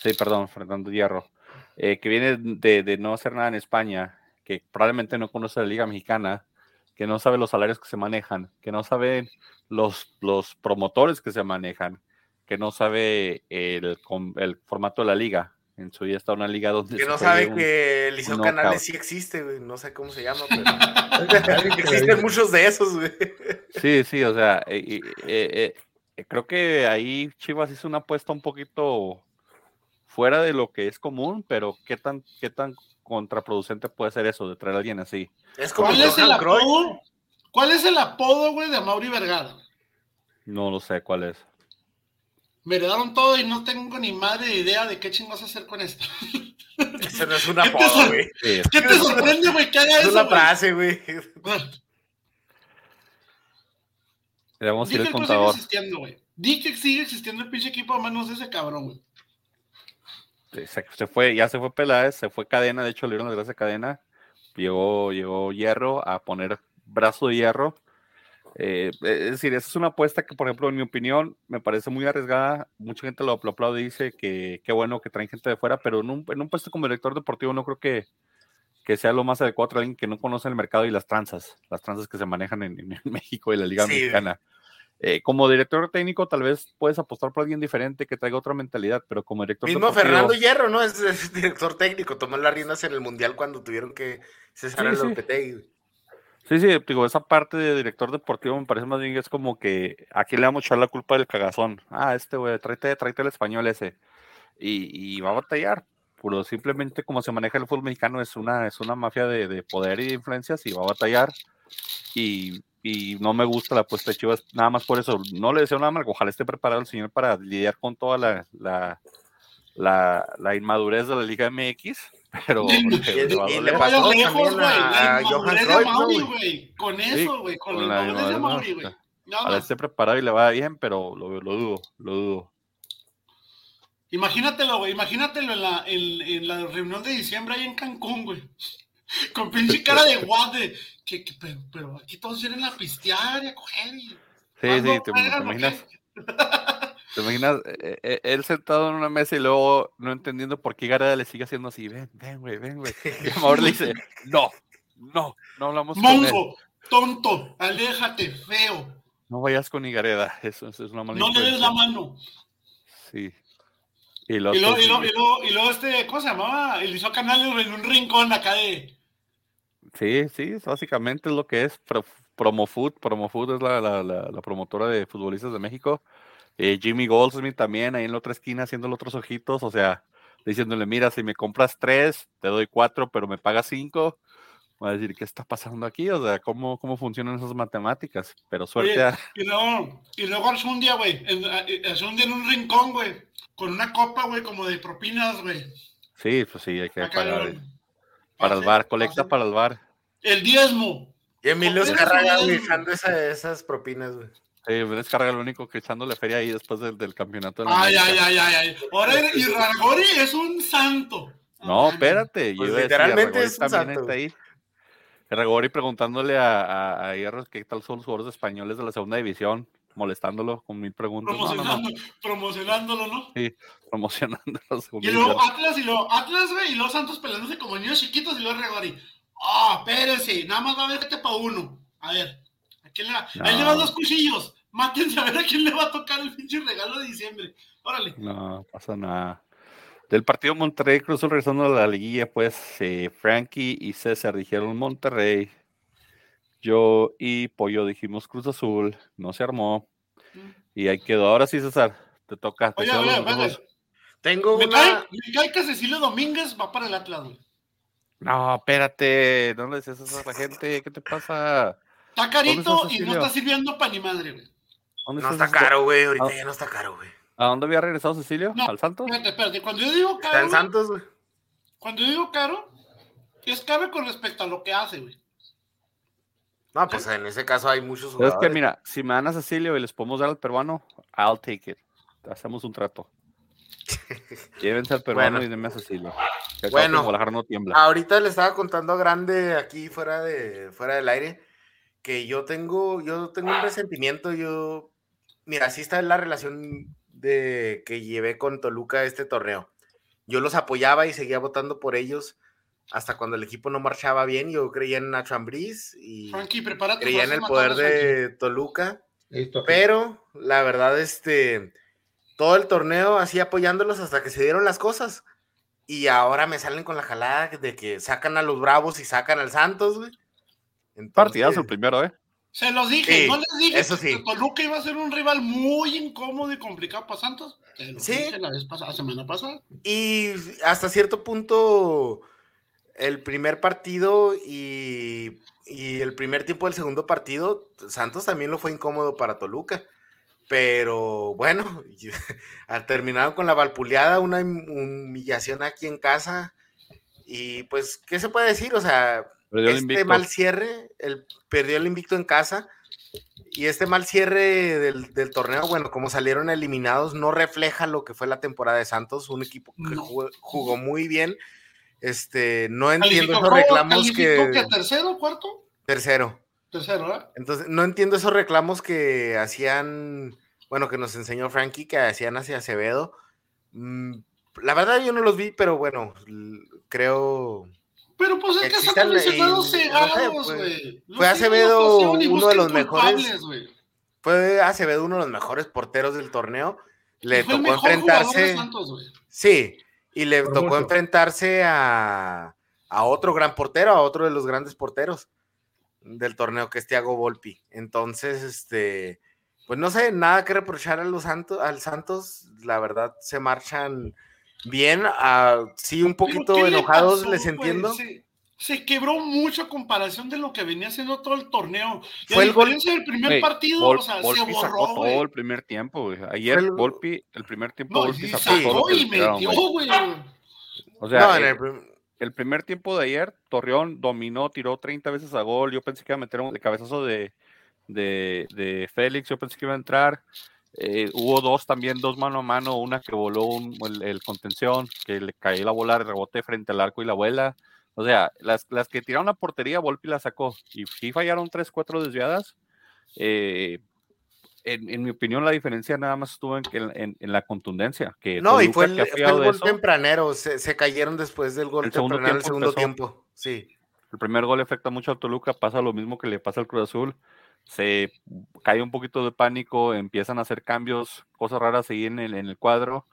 Sí, perdón, Fernando Hierro, eh, que viene de, de no hacer nada en España, que probablemente no conoce la Liga Mexicana, que no sabe los salarios que se manejan, que no sabe los, los promotores que se manejan, que no sabe el, el formato de la liga. En su día está una liga donde... Que no sabe un, que el Liceo Canales sí existe, güey. No sé cómo se llama, pero... Existen muchos de esos, güey. Sí, sí, o sea... Eh, eh, eh, creo que ahí Chivas hizo una apuesta un poquito fuera de lo que es común, pero qué tan, qué tan contraproducente puede ser eso, de traer a alguien así. Es como ¿Cuál, es el apodo, ¿Cuál es el apodo, güey, de Mauri Vergara? No lo sé cuál es. Me heredaron todo y no tengo ni madre de idea de qué chingos hacer con esto. Eso no es una apodo, güey. ¿Qué te sorprende, güey? ¿Qué haga eso? Es una frase, güey. Le vamos a ir al contador. Di que sigue existiendo el pinche equipo a manos de ese cabrón, güey. Se, se fue, ya se fue Peláez, se fue Cadena, de hecho le dieron la gracia a Cadena. Llegó, llegó Hierro a poner brazo de hierro. Eh, es decir, esa es una apuesta que, por ejemplo, en mi opinión, me parece muy arriesgada. Mucha gente lo aplaude y dice que qué bueno que traen gente de fuera, pero en un, en un puesto como director deportivo no creo que, que sea lo más adecuado a alguien que no conoce el mercado y las tranzas, las tranzas que se manejan en, en México y la Liga sí, Mexicana. Eh, como director técnico tal vez puedes apostar por alguien diferente que traiga otra mentalidad, pero como director mismo deportivo... Fernando Hierro, ¿no? Es, es director técnico, tomó las riendas en el Mundial cuando tuvieron que cesar a Lopetegui. Sí, sí, digo, esa parte de director deportivo me parece más bien que es como que aquí le vamos a echar la culpa del cagazón. Ah, este güey, tráete, tráete el español ese. Y, y va a batallar. Puro, simplemente como se maneja el fútbol mexicano es una, es una mafia de, de poder y de influencias y va a batallar. Y... y no me gusta la apuesta de Chivas, nada más por eso, no le deseo nada mal, ojalá esté preparado el señor para lidiar con toda la la, la, la inmadurez de la Liga M X, pero y, y, y le pasó lejos, güey, la inmadurez de Mauri, güey, con eso, güey, con, con la inmadurez de Mauri, güey, ojalá esté preparado y le va bien, pero lo, lo dudo, lo dudo. Imagínatelo, güey, imagínatelo en la, en, en la reunión de diciembre ahí en Cancún, güey, con pinche cara de guate. Que, que, pero, pero aquí todos vienen a pistear y a coger y... Sí, sí, te, te imaginas, te imaginas eh, él sentado en una mesa y luego no entendiendo por qué Gareda le sigue haciendo así, ven, ven, güey, ven, güey. Y Amor le dice, no, no, no hablamos Mongo, con él. Mongo, tonto, aléjate, feo. No vayas con Gareda, eso, eso es una mala No le des la mano. Sí. Y luego, y luego, y luego, y luego, y luego este, ¿cómo se llamaba? Eliseo Canales en un rincón acá de... Sí, sí, básicamente es lo que es Pro, Promofood. Promofood es la, la, la, la promotora de futbolistas de México. Eh, Jimmy Goldsmith también, ahí en la otra esquina, haciéndole otros ojitos, o sea, diciéndole, mira, si me compras tres, te doy cuatro, pero me pagas cinco. Va a decir, ¿qué está pasando aquí? O sea, ¿cómo, cómo funcionan esas matemáticas? Pero suerte. Oye, a... y, luego, y luego hace un día, güey, hace un día en un rincón, güey, con una copa, güey, como de propinas, güey. Sí, pues sí, hay que Acá pagar, güey. Para el bar, colecta para el bar. El diezmo. Y Emilio Escarraga echando esa, esas propinas, güey. Sí, Emilio Escarraga lo único que echándole feria ahí después del, del campeonato. De la ay, ay, ay, ay, ay. Ahora, y Rargori es un santo. No, espérate. Pues yo literalmente decía, es un santo. Ahí. Rargori preguntándole a, a, a Hierros qué tal son los jugadores españoles de la segunda división, molestándolo con mil preguntas. Promocionando, no, no, no. Promocionándolo, ¿no? Sí, promocionándolo. Y luego Atlas, y luego Atlas, güey, y luego Santos peleándose como niños chiquitos, y luego Rargori. Ah, oh, espérense, nada más va a verte para uno. A ver, ¿a quién le va? No. Ahí le van dos cuchillos. Mátense a ver a quién le va a tocar el pinche regalo de diciembre. Órale. No, pasa nada. Del partido Monterrey Cruz Azul, regresando a la liguilla, pues eh, Frankie y César dijeron Monterrey. Yo y Pollo dijimos Cruz Azul. No se armó. Mm. Y ahí quedó. Ahora sí, César, te toca. Oye, te oye, vale. Tengo me una... Cae, me cae que Cecilio Domínguez va para el Atlas, güey. No, espérate, no le decías eso a la gente, ¿qué te pasa? Está carito y no está sirviendo para ni madre, güey. No está caro, güey, ahorita ah, ya no está caro, güey. ¿A dónde había regresado Cecilio? No, ¿al Santos? Espérate, espérate, cuando yo digo caro... Está en Santos, güey. Cuando yo digo caro, es caro con respecto a lo que hace, güey. No, pues en ese caso hay muchos jugadores. Es que mira, si me dan a Cecilio y les podemos dar al peruano, I'll take it. Hacemos un trato. Llévense al peruano bueno. Y denme a Cecilio. Bueno, no tiembla. Ahorita le estaba contando grande aquí fuera de fuera del aire que yo tengo yo tengo un resentimiento. Yo mira, así está la relación de que llevé con Toluca este torneo. Yo los apoyaba y seguía votando por ellos hasta cuando el equipo no marchaba bien. Yo creía en Nacho Ambriz y Frankie, prepárate, creía en el poder de aquí. Toluca. Listo, pero la verdad este todo el torneo así apoyándolos hasta que se dieron las cosas. Y ahora me salen con la jalada de que sacan a los Bravos y sacan al Santos, güey. Entonces... Partidazo el primero, ¿eh? Se los dije, sí, no les dije eso sí. Que Toluca iba a ser un rival muy incómodo y complicado para Santos. Te lo sí. Dije la vez pasada, semana pasada. Y hasta cierto punto, el primer partido y, y el primer tiempo del segundo partido, Santos también lo fue incómodo para Toluca. Pero bueno, al terminar con la valpuleada, una humillación aquí en casa. Y pues, ¿qué se puede decir? O sea, este mal cierre, el, perdió el invicto en casa. Y este mal cierre del, del torneo, bueno, como salieron eliminados, no refleja lo que fue la temporada de Santos. Un equipo que jugó, jugó muy bien. Este, no entiendo esos reclamos que... que ¿Tercero, cuarto? Tercero. Tercero, ¿eh? Entonces, no entiendo esos reclamos que hacían, bueno, que nos enseñó Frankie, que hacían hacia Acevedo. La verdad yo no los vi, pero bueno, creo... Pero pues es que están lesionados cegados, güey. Fue Acevedo uno de los mejores, fue Acevedo uno de los mejores porteros del torneo. Le fue tocó enfrentarse. Santos, sí, y le Por tocó mucho. enfrentarse a, a otro gran portero, a otro de los grandes porteros del torneo, que es Thiago Volpi. Entonces, este, pues no sé, nada que reprochar a los Santos, al Santos, la verdad se marchan bien, uh, sí, un poquito enojados, le pasó, les entiendo. Pues, sí. Se quebró mucho a comparación de lo que venía haciendo todo el torneo. Y fue a diferencia el gol, del primer wey, partido, Vol, o sea, Volpi se borró, sacó todo el primer tiempo, güey. Ayer el, Volpi, el primer tiempo no, Volpi sacó sí, todo y metió, güey. O sea, no, el, el, el primer tiempo de ayer, Torreón dominó, tiró treinta veces a gol. Yo pensé que iba a meter un de cabezazo de, de, de Félix, yo pensé que iba a entrar. Eh, hubo dos también, dos mano a mano, una que voló un, el, el contención, que le cayó la bola de rebote frente al arco y la vuela. O sea, las, las que tiraron la portería, Volpi la sacó. Y sí fallaron tres, cuatro desviadas. Eh, en, en mi opinión, la diferencia nada más estuvo en, en, en la contundencia. Que no, y fue el, fue el gol eso, tempranero. Se, se cayeron después del gol el tempranero tiempo, el segundo empezó. tiempo. Sí. El primer gol afecta mucho a Toluca. Pasa lo mismo que le pasa al Cruz Azul. Se cae un poquito de pánico. Empiezan a hacer cambios, cosas raras ahí en el, en el cuadro.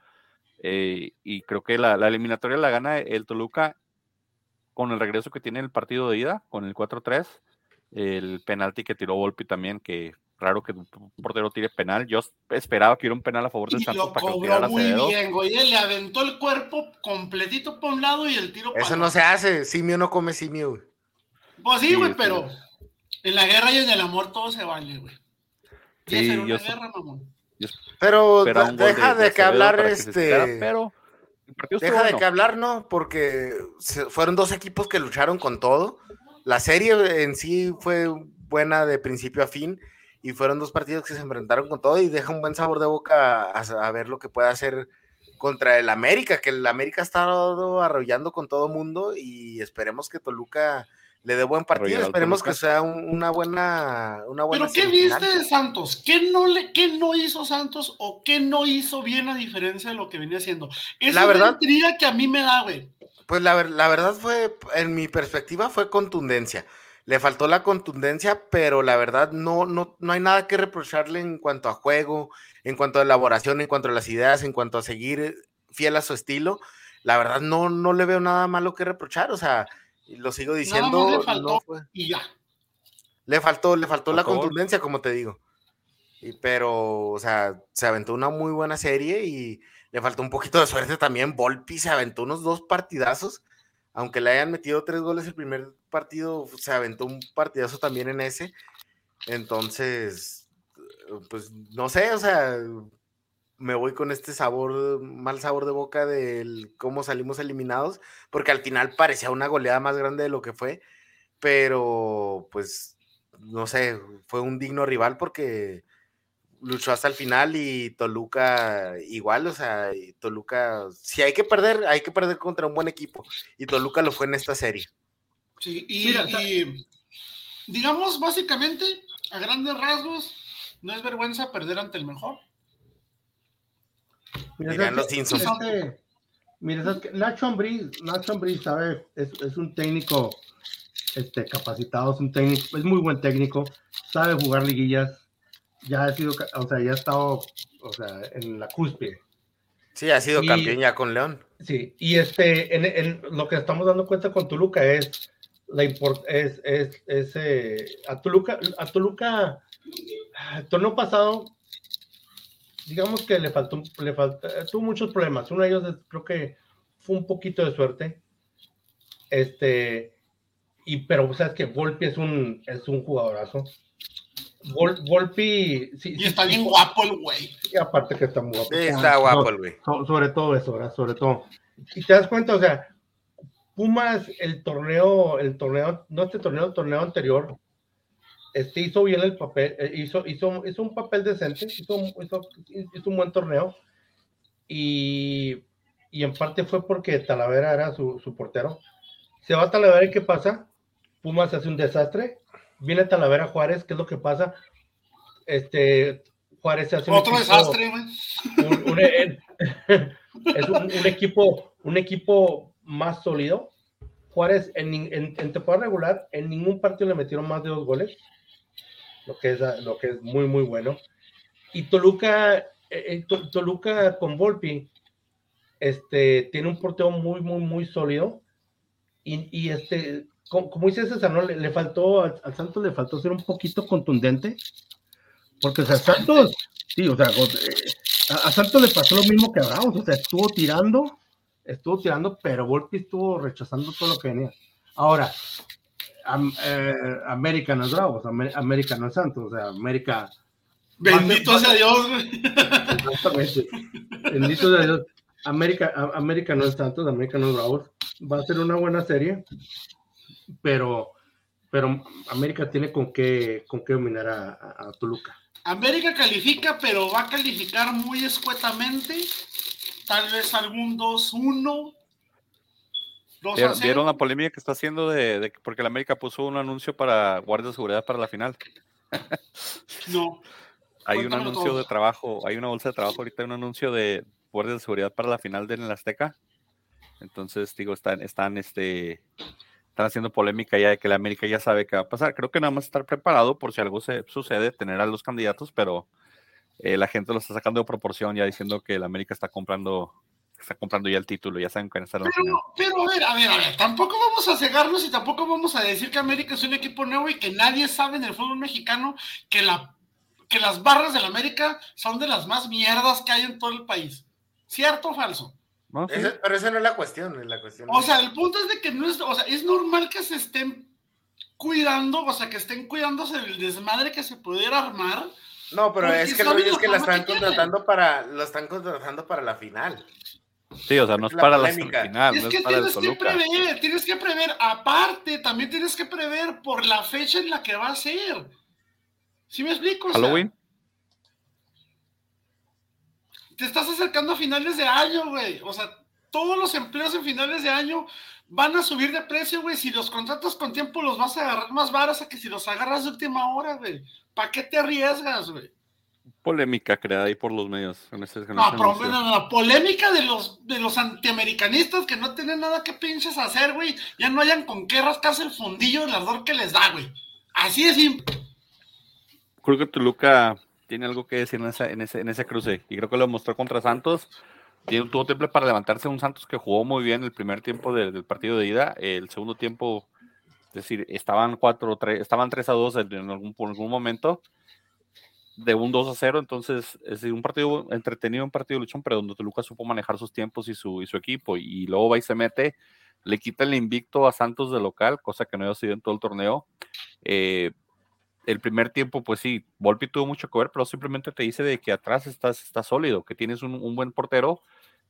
Eh, y creo que la, la eliminatoria la gana el Toluca con el regreso que tiene el partido de ida, con el cuatro tres, el penalti que tiró Volpi también, que raro que un portero tire penal. Yo esperaba que hubiera un penal a favor de Santos para que lo tirara muy Acevedo. Bien, güey. Él le aventó el cuerpo completito por un lado y el tiro para Eso no se hace, simio no come simio. Pues sí, güey, sí, pero sí. En la guerra y en el amor todo se vale, güey. Sí, esa era una guerra, mamón. Pero deja de, de que hablar que este... Esperara, pero... Deja de que hablar, ¿no? Porque fueron dos equipos que lucharon con todo. La serie en sí fue buena de principio a fin y fueron dos partidos que se enfrentaron con todo y deja un buen sabor de boca a, a ver lo que puede hacer contra el América, que el América ha estado arrollando con todo mundo y esperemos que Toluca le dé buen partido, esperemos que sea un, una buena una buena. Pero ¿qué viste de Santos? ¿Qué no, le, ¿Qué no hizo Santos o qué no hizo bien a diferencia de lo que venía haciendo? Es la verdad, intriga que a mí me da, güey. Pues la, la verdad fue, en mi perspectiva, fue contundencia. Le faltó la contundencia, pero la verdad no, no, no hay nada que reprocharle en cuanto a juego, en cuanto a elaboración, en cuanto a las ideas, en cuanto a seguir fiel a su estilo. La verdad no, no le veo nada malo que reprochar, o sea... Lo sigo diciendo. Le faltó, no fue. Y ya. Le faltó, le faltó la contundencia, como te digo. Y, pero, o sea, se aventó una muy buena serie y le faltó un poquito de suerte también. Volpi se aventó unos dos partidazos. Aunque le hayan metido tres goles el primer partido, se aventó un partidazo también en ese. Entonces, pues no sé, o sea, me voy con este sabor, mal sabor de boca del cómo salimos eliminados, porque al final parecía una goleada más grande de lo que fue, pero pues, no sé, fue un digno rival porque luchó hasta el final y Toluca igual, o sea, Toluca, si hay que perder, hay que perder contra un buen equipo, y Toluca lo fue en esta serie. Sí, y, Mira, y digamos, básicamente, a grandes rasgos, no es vergüenza perder ante el mejor. Mira, los insos. Mira, Nacho Ambriz, Nacho Ambriz, ¿sabes? Es, es un técnico este, capacitado, es un técnico, es muy buen técnico, sabe jugar liguillas, ya ha sido, o sea, ya ha estado, o sea, en la cúspide. Sí, ha sido y, campeón ya con León. Sí, y este, en, en, lo que estamos dando cuenta con Toluca es, la import, es, es, es eh, a Toluca, a Toluca, el torneo pasado, digamos que le faltó, le faltó, tuvo muchos problemas. Uno de ellos creo que fue un poquito de suerte. Este, y, pero sabes que Volpi es un, es un jugadorazo. Vol, Volpi. Sí, y sí, está bien sí, guapo el güey. Y aparte que está muy guapo. Sí, está guapo el güey. So, sobre todo eso, ¿verdad? Sobre todo. Y te das cuenta, o sea, Pumas, el torneo, el torneo, no este torneo, el torneo anterior. Este hizo bien el papel, hizo, hizo, hizo un papel decente, hizo, hizo, hizo un buen torneo y, y en parte fue porque Talavera era su, su portero. Se va a Talavera y ¿qué pasa? Pumas hace un desastre, viene Talavera Juárez, ¿qué es lo que pasa? Este, Juárez se hace un otro equipo, desastre, un, un, es un, un equipo, un equipo más sólido. Juárez en, en, en temporada regular en ningún partido le metieron más de dos goles. lo que es, lo que es muy, muy bueno. Y Toluca, eh, Toluca con Volpi, este, tiene un portero muy, muy, muy sólido. Y, y este, como, como dice César, ¿no? Le, le faltó, al, al Santos le faltó ser un poquito contundente. Porque, o sea, Santos, sí, o sea, a, a Santos le pasó lo mismo que a Bravos, o sea, estuvo tirando, estuvo tirando, pero Volpi estuvo rechazando todo lo que venía. Ahora, am, eh, América no es Bravos, am, América no es Santos, o sea, América... Bendito más, sea más, Dios, exactamente, bendito sea Dios. América, a, América no es Santos, América no es Bravos, va a ser una buena serie, pero... pero América tiene con qué, con qué dominar a, a, a Toluca. América califica, pero va a calificar muy escuetamente, tal vez algún dos uno. ¿Vieron, ¿Vieron la polémica que está haciendo de, de porque la América puso un anuncio para guardia de seguridad para la final? No. Hay un anuncio todo. de trabajo, hay una bolsa de trabajo ahorita, un anuncio de guardia de seguridad para la final del Azteca. Entonces, digo, están, están este... están haciendo polémica ya de que la América ya sabe qué va a pasar. Creo que nada más estar preparado por si algo se sucede, tener a los candidatos, pero eh, la gente lo está sacando de proporción ya diciendo que la América está comprando está comprando ya el título, ya saben que van a estar en la final. Pero a ver, a ver, a ver, tampoco vamos a cegarnos y tampoco vamos a decir que América es un equipo nuevo y que nadie sabe en el fútbol mexicano que, la, que las barras de la América son de las más mierdas que hay en todo el país. ¿Cierto o falso? No, sí. Eso, pero esa no es la cuestión, es la cuestión. O sea, el punto es de que no es, o sea, es normal que se estén cuidando, o sea, que estén cuidándose del desmadre que se pudiera armar. No, pero es que lo es que la están contratando para, lo están contratando para la final. Sí, o sea, no es para la final. Es que tienes que prever, tienes que prever, aparte, también tienes que prever por la fecha en la que va a ser. ¿Sí me explico? O sea, Halloween. Te estás acercando a finales de año, güey. O sea, todos los empleos en finales de año van a subir de precio, güey. Si los contratas con tiempo, los vas a agarrar más baratos a que si los agarras de última hora, güey. ¿Para qué te arriesgas, güey? Polémica creada ahí por los medios. En este, en no, pero no, no, no, polémica de los, de los antiamericanistas que no tienen nada que pinches hacer, güey. Ya no hayan con qué rascarse el fundillo del ardor que les da, güey. Así de simple. Creo que Toluca tiene algo que decir en ese, en ese, en ese cruce, y creo que lo mostró contra Santos. Tiene, tuvo temple para levantarse, un Santos que jugó muy bien el primer tiempo de, del partido de ida. El segundo tiempo, es decir, estaban cuatro tres, estaban tres a dos en, en algún, por algún momento, de un dos a cero, entonces es decir, un partido entretenido, un partido luchón, pero donde Toluca supo manejar sus tiempos y su, y su equipo, y luego va y se mete, le quita el invicto a Santos de local, cosa que no había sido en todo el torneo. eh El primer tiempo, pues sí, Volpi tuvo mucho que ver, pero simplemente te dice de que atrás estás, estás sólido, que tienes un, un buen portero,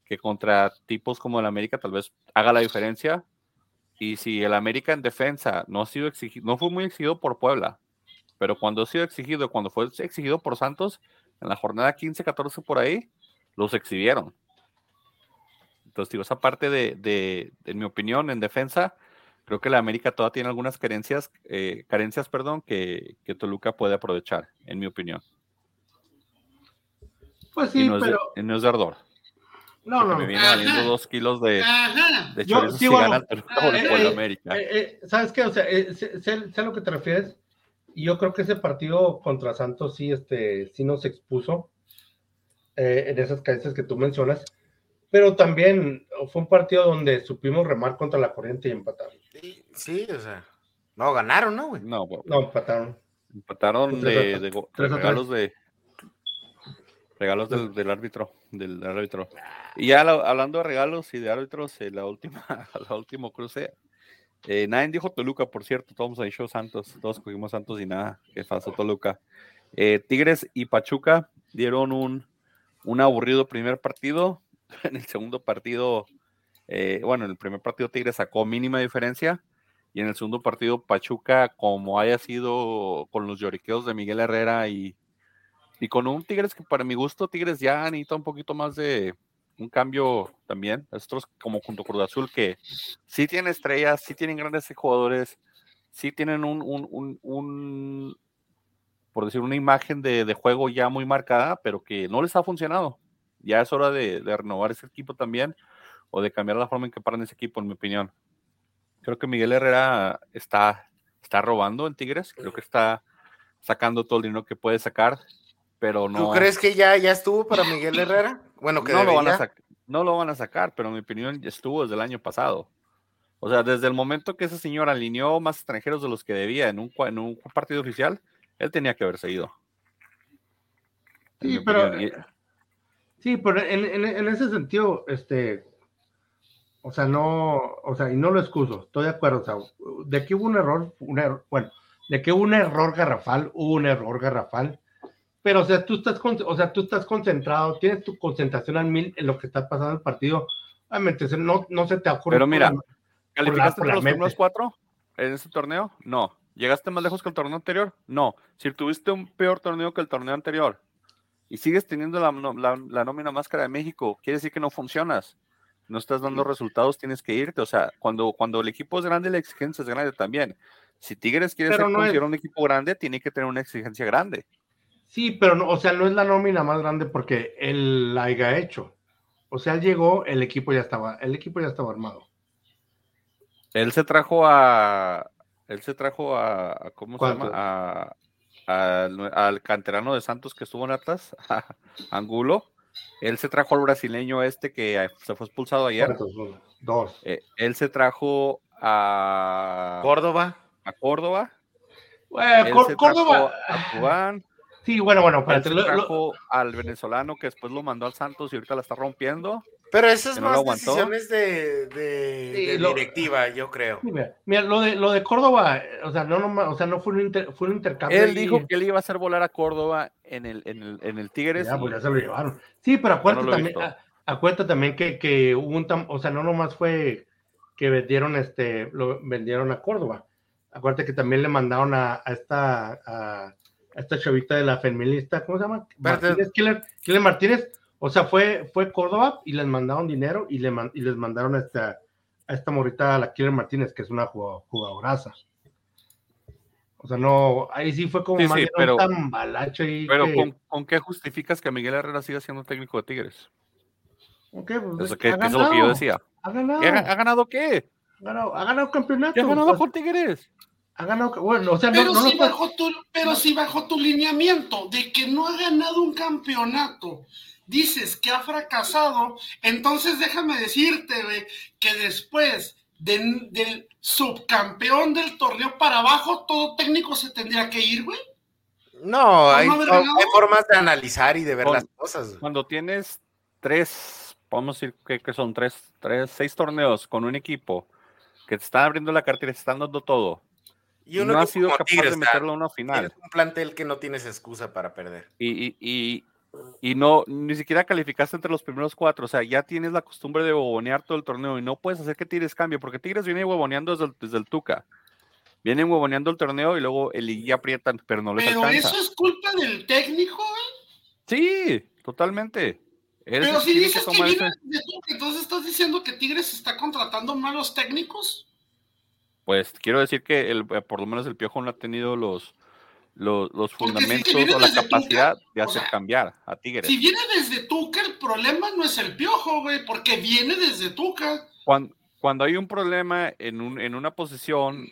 que contra tipos como el América tal vez haga la diferencia. Y si el América en defensa no ha sido exigido, no fue muy exigido por Puebla, pero cuando ha sido exigido, cuando fue exigido por Santos, en la jornada quince catorce por ahí, los exhibieron. Entonces, digo, esa parte de, de, en mi opinión, en defensa, creo que la América todavía tiene algunas carencias, eh, carencias perdón, que, que Toluca puede aprovechar, en mi opinión. Pues sí, y no pero... Es de, no es de ardor. No, porque no. Me viene valiendo dos kilos de, de chorizo si gana Toluca por el América. Eh, eh, ¿Sabes qué? O sea, eh, sé, sé, sé a lo que te refieres. Y yo creo que ese partido contra Santos sí, este, sí nos expuso eh, en esas carencias que tú mencionas. Pero también fue un partido donde supimos remar contra la corriente y empatar. Sí, sí, o sea, no ganaron, ¿no, güey? No, güey. No, empataron. Empataron de, de, go- de regalos de regalos del, del árbitro, del, del árbitro. Y ya lo, hablando de regalos y de árbitros, eh, la última, la último cruce. Eh, nadie dijo Toluca, por cierto, todos hemos dicho Santos, todos cogimos Santos y nada, que pasó Toluca. Eh, Tigres y Pachuca dieron un, un aburrido primer partido. En el segundo partido, eh, bueno, en el primer partido Tigres sacó mínima diferencia, y en el segundo partido Pachuca, como haya sido con los lloriqueos de Miguel Herrera y, y con un Tigres que para mi gusto, Tigres ya necesita un poquito más de un cambio también, estos como junto a Cruz Azul, que sí tienen estrellas, sí tienen grandes jugadores, sí tienen un, un, un, un por decir, una imagen de, de juego ya muy marcada, pero que no les ha funcionado. Ya es hora de, de renovar ese equipo también, o de cambiar la forma en que paran ese equipo, en mi opinión. Creo que Miguel Herrera está, está robando en Tigres, creo que está, sacando todo el dinero que puede sacar, pero no. ¿Tú crees que ya, ya estuvo para Miguel Herrera? Bueno, que no lo, van a no lo van a sacar, pero en mi opinión ya estuvo desde el año pasado. O sea, desde el momento que ese señor alineó más extranjeros de los que debía en un, en un partido oficial, él tenía que haberse ido. Sí, pero, sí, pero en, en, en ese sentido, este, o sea, no, o sea, y no lo excuso, estoy de acuerdo, o sea, de que hubo un error, un error, bueno, de que hubo un error garrafal, hubo un error garrafal, pero, o sea, tú estás, con, o sea, tú estás concentrado, tienes tu concentración al mil en lo que está pasando en el partido, obviamente, no, no se te ocurre. Pero mira, ¿calificaste por la, por los primeros cuatro en ese torneo? No. ¿Llegaste más lejos que el torneo anterior? No. Si tuviste un peor torneo que el torneo anterior, y sigues teniendo la, la, la nómina más cara de México, quiere decir que no funcionas, no estás dando resultados, tienes que irte. O sea, cuando, cuando el equipo es grande, la exigencia es grande también. Si Tigres quiere ser no es... un equipo grande, tiene que tener una exigencia grande. Sí, pero no, o sea, no es la nómina más grande porque él la haya hecho. O sea, él llegó, el equipo ya estaba, el equipo ya estaba armado. Él se trajo a, él se trajo a, a ¿cómo ¿Cuánto? se llama? A Al, al canterano de Santos que estuvo en Atlas, a Angulo. Él se trajo al brasileño este que se fue expulsado ayer. Dos. Eh, él se trajo a Córdoba. A Córdoba. Bueno, Cor- Córdoba. A Cubán. Sí, bueno, bueno. Él se trajo lo, lo... al venezolano que después lo mandó al Santos y ahorita la está rompiendo. Pero esas más no decisiones de, de, sí, de directiva, lo, yo creo. Mira, mira lo, de, lo de Córdoba, o sea, no, no, o sea, no fue, un inter, fue un intercambio. Él y... dijo que él iba a hacer volar a Córdoba en el, en el, en el Tigres. Ya, y... pues ya se lo llevaron. Sí, pero acuérdate no también, a, acuérdate también que, que hubo un... Tam, o sea, no nomás fue que vendieron, este, lo vendieron a Córdoba. Acuérdate que también le mandaron a, a esta a, a esta chavita de la feminista, ¿cómo se llama? Martínez, Killer, Killer Martínez. O sea, fue, fue Córdoba y les mandaron dinero y, le man, y les mandaron a esta, a esta morrita, a la Killer Martínez, que es una jugadoraza. O sea, no, ahí sí fue como sí, más sí, pero, tan balacho. Y pero que... ¿con, ¿con qué justificas que Miguel Herrera siga siendo técnico de Tigres? Okay, pues, eso, que, ha ganado, eso es lo que yo decía. ¿Ha ganado? ¿Ha, ha ganado qué? Ha ganado, ha ganado campeonato. ¿Ha ganado con Tigres? Ha ganado, bueno, o sea, pero, no, no si, bajo tu, pero si bajo tu lineamiento de que no ha ganado un campeonato... dices que ha fracasado, entonces déjame decirte, güey, que después de, del subcampeón del torneo para abajo, todo técnico se tendría que ir, güey. No, hay, no, hay formas de analizar y de ver cuando, las cosas. Güey. Cuando tienes tres, podemos decir que, que son tres, tres, seis torneos con un equipo que te están abriendo la cartera, te están dando todo. Y uno no ha sido capaz tigres, de meterlo a una final. Es un plantel que no tienes excusa para perder. Y... y, y Y no, ni siquiera calificaste entre los primeros cuatro, o sea, ya tienes la costumbre de huevonear todo el torneo y no puedes hacer que Tigres cambie, porque Tigres viene huevoneando desde el, desde el Tuca, vienen huevoneando el torneo y luego el y aprietan, pero no les alcanza. ¿Pero eso es culpa del técnico, güey? Sí, totalmente. Eres pero si dices que, que viene de Tuca, entonces estás diciendo que Tigres está contratando malos técnicos. Pues quiero decir que el, por lo menos el Piojo no ha tenido los... Los, los fundamentos si o la capacidad Tuca, de hacer o sea, cambiar a Tigres. Si viene desde Tuca, el problema no es el Piojo, güey, porque viene desde Tuca. Cuando, cuando hay un problema en, un, en una posición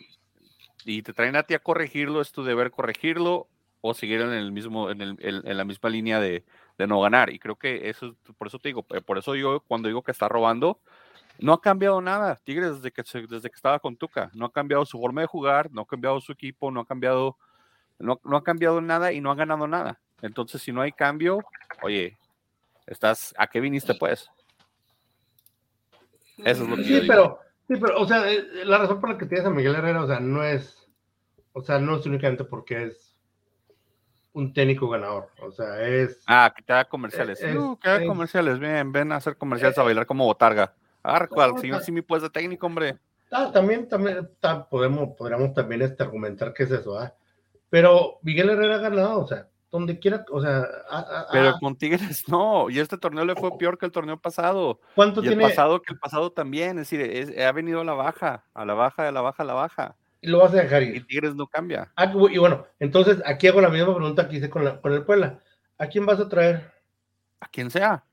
y te traen a ti a corregirlo, es tu deber corregirlo o seguir en, el mismo, en, el, en, en la misma línea de, de no ganar. Y creo que eso, por eso te digo, por eso yo cuando digo que está robando, no ha cambiado nada Tigres desde que, desde que estaba con Tuca. No ha cambiado su forma de jugar, no ha cambiado su equipo, no ha cambiado... No, no ha cambiado nada y no ha ganado nada. Entonces, si no hay cambio, oye, estás, ¿a qué viniste, pues? Eso es lo que sí, yo digo. Pero, sí, pero, o sea, la razón por la que tienes a Miguel Herrera, o sea, no es, o sea, no es únicamente porque es un técnico ganador, o sea, es... Ah, que te haga comerciales. Es, no, que haga es, comerciales, bien, ven a hacer comerciales, es, a bailar como botarga. Arco, al señor sí me puedes de técnico, hombre. Ah, también, también, ta, podemos, podríamos también este, argumentar qué es eso, ¿ah? ¿eh? Pero Miguel Herrera ha ganado, o sea, donde quiera, o sea... A, a, pero con Tigres no, y este torneo le fue peor que el torneo pasado. ¿Cuánto y tiene? El pasado que el pasado también, es decir, es, ha venido a la baja, a la baja, a la baja, a la baja. Y lo vas a dejar ir. Y Tigres no cambia. Ah, y bueno, entonces aquí hago la misma pregunta que hice con, la, con el Puebla. ¿A quién vas a traer? A quien sea,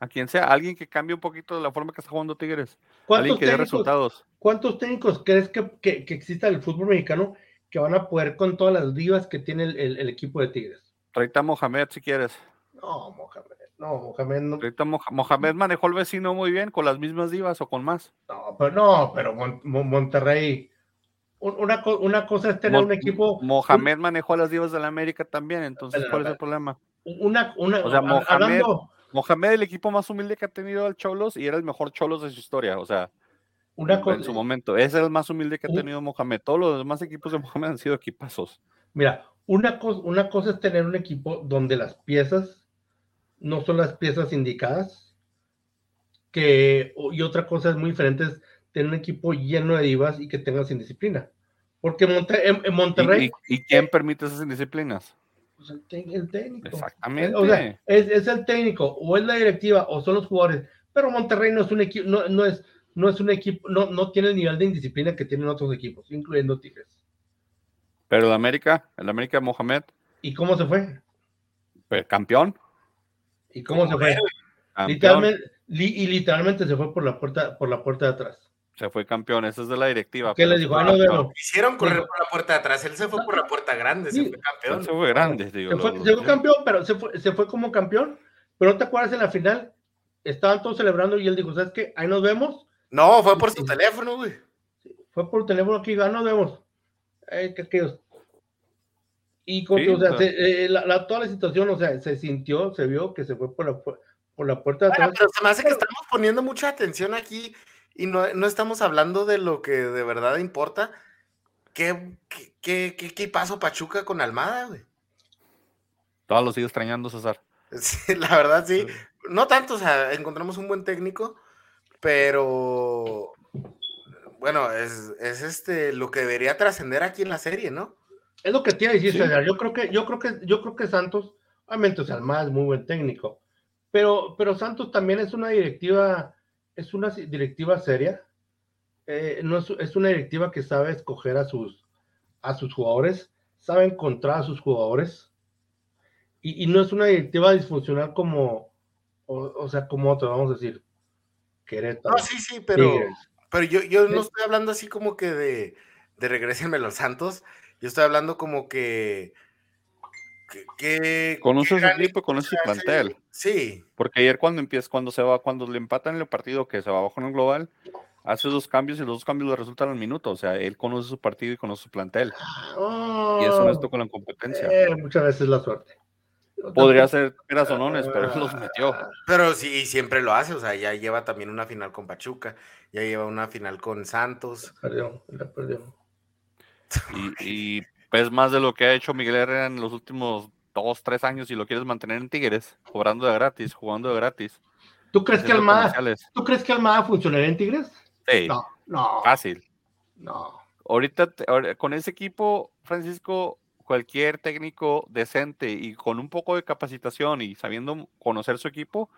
a quien sea, alguien que cambie un poquito de la forma que está jugando Tigres. Alguien que técnicos, dé resultados. ¿Cuántos técnicos crees que, que, que exista en el fútbol mexicano que van a poder con todas las divas que tiene el, el, el equipo de Tigres. Traita a Mohamed si quieres. No, Mohamed, no, Mohamed no. Traita Mo- Mohamed manejó el vecino muy bien, con las mismas divas o con más. No, pero no, pero Mon- Monterrey. Una, co- una cosa es tener Mo- un equipo. Mohamed un... manejó a las divas de la América también, entonces, pero, ¿cuál pero, es el problema? Una, una, o sea, Mohamed, hablando... Mohamed, el equipo más humilde que ha tenido al Cholos, y era el mejor Cholos de su historia, o sea. Una cosa, en su momento, ese es el más humilde que ha tenido un, Mohamed. Todos los demás equipos de Mohamed han sido equipazos. Mira, una cosa, una cosa es tener un equipo donde las piezas no son las piezas indicadas, que, y otra cosa es muy diferente, es tener un equipo lleno de divas y que tengas indisciplina. Porque Monte, en, en Monterrey... ¿Y, y, y quién eh, permite esas indisciplinas? Pues el, te, el técnico. Exactamente. O sea, es, es el técnico, o es la directiva, o son los jugadores. Pero Monterrey no es un equipo, no, no es... No es un equipo, no, no tiene el nivel de indisciplina que tienen otros equipos, incluyendo Tigres. Pero el América, el América de Mohamed. ¿Y cómo se fue? Pues, campeón. ¿Y cómo, ¿Cómo se fue? Literalmente, li, y literalmente se fue por la puerta, por la puerta de atrás. Se fue campeón, eso es de la directiva. ¿Qué le dijo? Ah, no, no. Hicieron correr por la puerta de atrás, él se fue por la puerta grande, sí. se fue campeón. Él se fue grande, digo. Se fue, los, se fue campeón, pero se fue, se fue como campeón, pero ¿no te acuerdas en la final? Estaban todos celebrando y él dijo, ¿sabes qué? Ahí nos vemos. No, fue por su teléfono, güey. Fue por el teléfono aquí, ya nos vemos. Eh, que, que, y con, sí, o sea, o sea. Se, eh, la, la, toda la situación, o sea, se sintió, se vio que se fue por la, por la puerta de atrás. Bueno, pero se me hace que estamos poniendo mucha atención aquí y no, no estamos hablando de lo que de verdad importa. ¿Qué, qué, qué, qué, qué pasó Pachuca con Almada, güey? Todos los sigo extrañando, César. Sí, la verdad, sí. sí. No tanto, o sea, encontramos un buen técnico. Pero, bueno, es, es este lo que debería trascender aquí en la serie, ¿no? Es lo que te iba a decir, sí. César. Yo creo que, yo creo que, yo creo que Santos, obviamente, o sea, Almada es muy buen técnico, pero, pero Santos también es una directiva, es una directiva seria, eh, no es, es una directiva que sabe escoger a sus, a sus jugadores, sabe encontrar a sus jugadores, y, y no es una directiva disfuncional como, o, o sea, como otra, vamos a decir. Querétaro. No, sí, sí, pero, pero yo, yo no estoy hablando así como que de, de regrésenme los Santos, yo estoy hablando como que, que, que conoce su equipo, conoce su plantel. Sí. Porque ayer cuando empieza, cuando se va, cuando le empatan el partido que se va abajo en el global, hace dos cambios y los dos cambios le resultan al minuto, o sea, él conoce su partido y conoce su plantel. Oh, y eso no es con la competencia. Eh, muchas veces la suerte. Podría ser perazonones, pero los metió. Pero sí, siempre lo hace, o sea, ya lleva también una final con Pachuca, ya lleva una final con Santos. La perdió, la perdió. Y, y es pues más de lo que ha hecho Miguel Herrera en los últimos dos, tres años, si lo quieres mantener en Tigres, cobrando de gratis, jugando de gratis. ¿Tú crees que Almada, ¿tú crees que Almada funcionaría en Tigres? Sí. No, no. Fácil. No. Ahorita, con ese equipo, Francisco... Cualquier técnico decente y con un poco de capacitación y sabiendo conocer su equipo,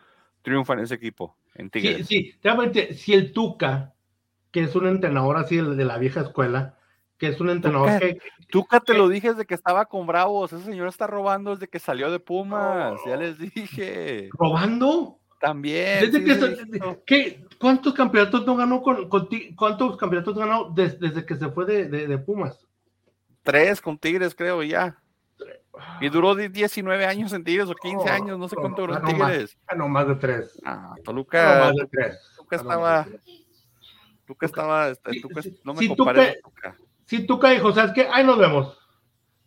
triunfa en ese equipo, en Tigres. Sí, sí, realmente, si el Tuca, que es un entrenador así de la vieja escuela, que es un entrenador Tuca, que... Tuca, te que, lo dije desde que estaba con Bravos, ese señor está robando desde que salió de Pumas, no, ya les dije. ¿Robando? También. Desde sí, que eso, ¿qué, ¿Cuántos campeonatos no ganó con, con cuántos campeonatos ganó desde, desde que se fue de, de, de Pumas? Tres con Tigres, creo, ya. Y duró diecinueve años en Tigres, o quince oh, años, no sé cuánto duró en no Tigres. Más, no, más de tres. Ah, Toluca. No, más de tres. Tuca estaba... Tuca estaba... Si, Tuca, no me si compares Tuca, Tuca. Si Tuca dijo, ¿sabes qué? Ahí nos vemos.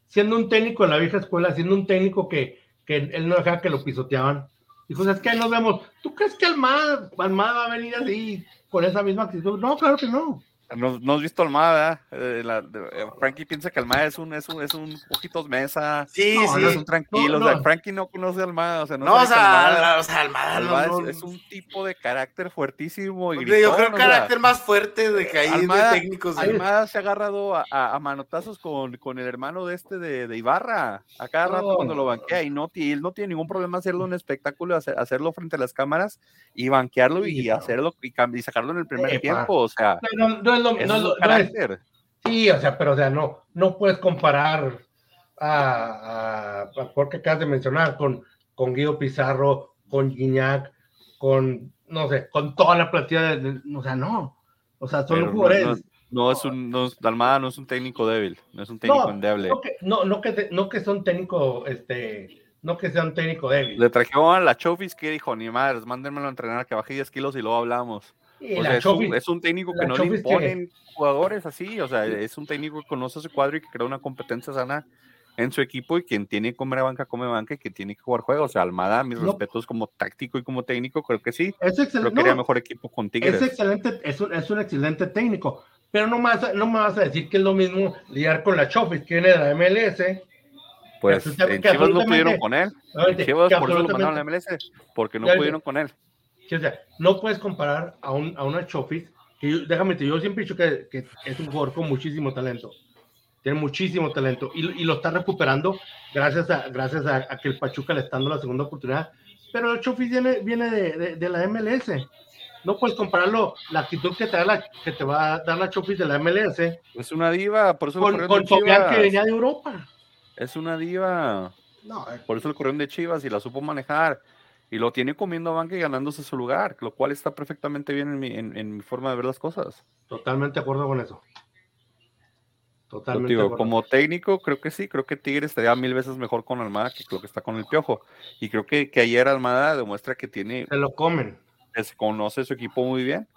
Siendo un técnico en la vieja escuela, siendo un técnico que, que él no dejaba que lo pisoteaban. Dijo, ¿sabes qué? Ahí nos vemos. ¿Tú crees que Almada, Almada va a venir así con esa misma actitud? No, claro que no. No, no has visto Almada, eh, la, eh, Frankie piensa que Almada es un, es un, es un ojitos mesa, sí, no, sí. No es un tranquilo, no, no. O sea, Frankie no conoce a Almada, o sea, no, no o sea, Almada, o sea, Almada, Almada no, no. Es, es un tipo de carácter fuertísimo y gritón, yo creo el carácter sea, más fuerte de que hay Almada, de técnicos. De... Almada se ha agarrado a, a, a manotazos con, con el hermano de este de, de Ibarra, a cada no, rato cuando lo banquea y no, t- él no tiene ningún problema hacerlo en espectáculo, hacer, hacerlo frente a las cámaras y banquearlo y, y hacerlo y, y sacarlo en el primer Epa. tiempo, o sea. No, no, no, No, no, no, no es, sí, o sea, pero o sea, no, no puedes comparar a, a, a porque acabas de mencionar con, con Guido Pizarro, con Gignac, con no sé, con toda la plantilla de, de, o sea, no, o sea, son pero jugadores. No, no, No es un, no, Almada no es un técnico débil, no es un técnico no, endeble. No que, no, no que, no que son técnico, este, no que sea un técnico débil. Le trajeron a la Chofis que dijo, ni madres, mándenmelo a entrenar, que bajé diez kilos y luego hablamos. Y o sea, es, Chofis, un, es un técnico que no Chofis le imponen que... jugadores así, o sea, es un técnico que conoce su cuadro y que crea una competencia sana en su equipo, y quien tiene que comer banca, come banca, y quien tiene que jugar juega. O sea, Almada, mis no. respetos como táctico y como técnico, creo que sí. Es excel... Creo que no. Era mejor equipo con Tigres. Es excelente, es un, es un excelente técnico. Pero no, más, no me vas a decir que es lo mismo lidiar con la Chofis, que viene de la M L S. Pues en Chivas no pudieron con él. En Chivas por eso lo mandaron a la M L S, porque no ya, pudieron con él. Sí, o sea, no puedes comparar a, un, a una Chofis, que yo, déjame decir, yo siempre he dicho que, que es un jugador con muchísimo talento. Tiene muchísimo talento y, y lo está recuperando gracias a gracias a, a que el Pachuca le está dando la segunda oportunidad. Pero el Chofis viene, viene de, de, de la M L S. No puedes compararlo, la actitud que te, da la, que te va a dar la Chofis de la M L S. Es una diva, por eso con, con Chofis que venía de Europa. Es una diva. No, es... Por eso el corrión de Chivas y la supo manejar. Y lo tiene comiendo banca y ganándose su lugar, lo cual está perfectamente bien en mi, en, en mi forma de ver las cosas. Totalmente de acuerdo con eso. Totalmente. Digo, como técnico, creo que sí, creo que Tigres estaría mil veces mejor con Almada que lo que está con el Piojo. Y creo que, que ayer Almada demuestra que tiene... Se lo comen. Que conoce su equipo muy bien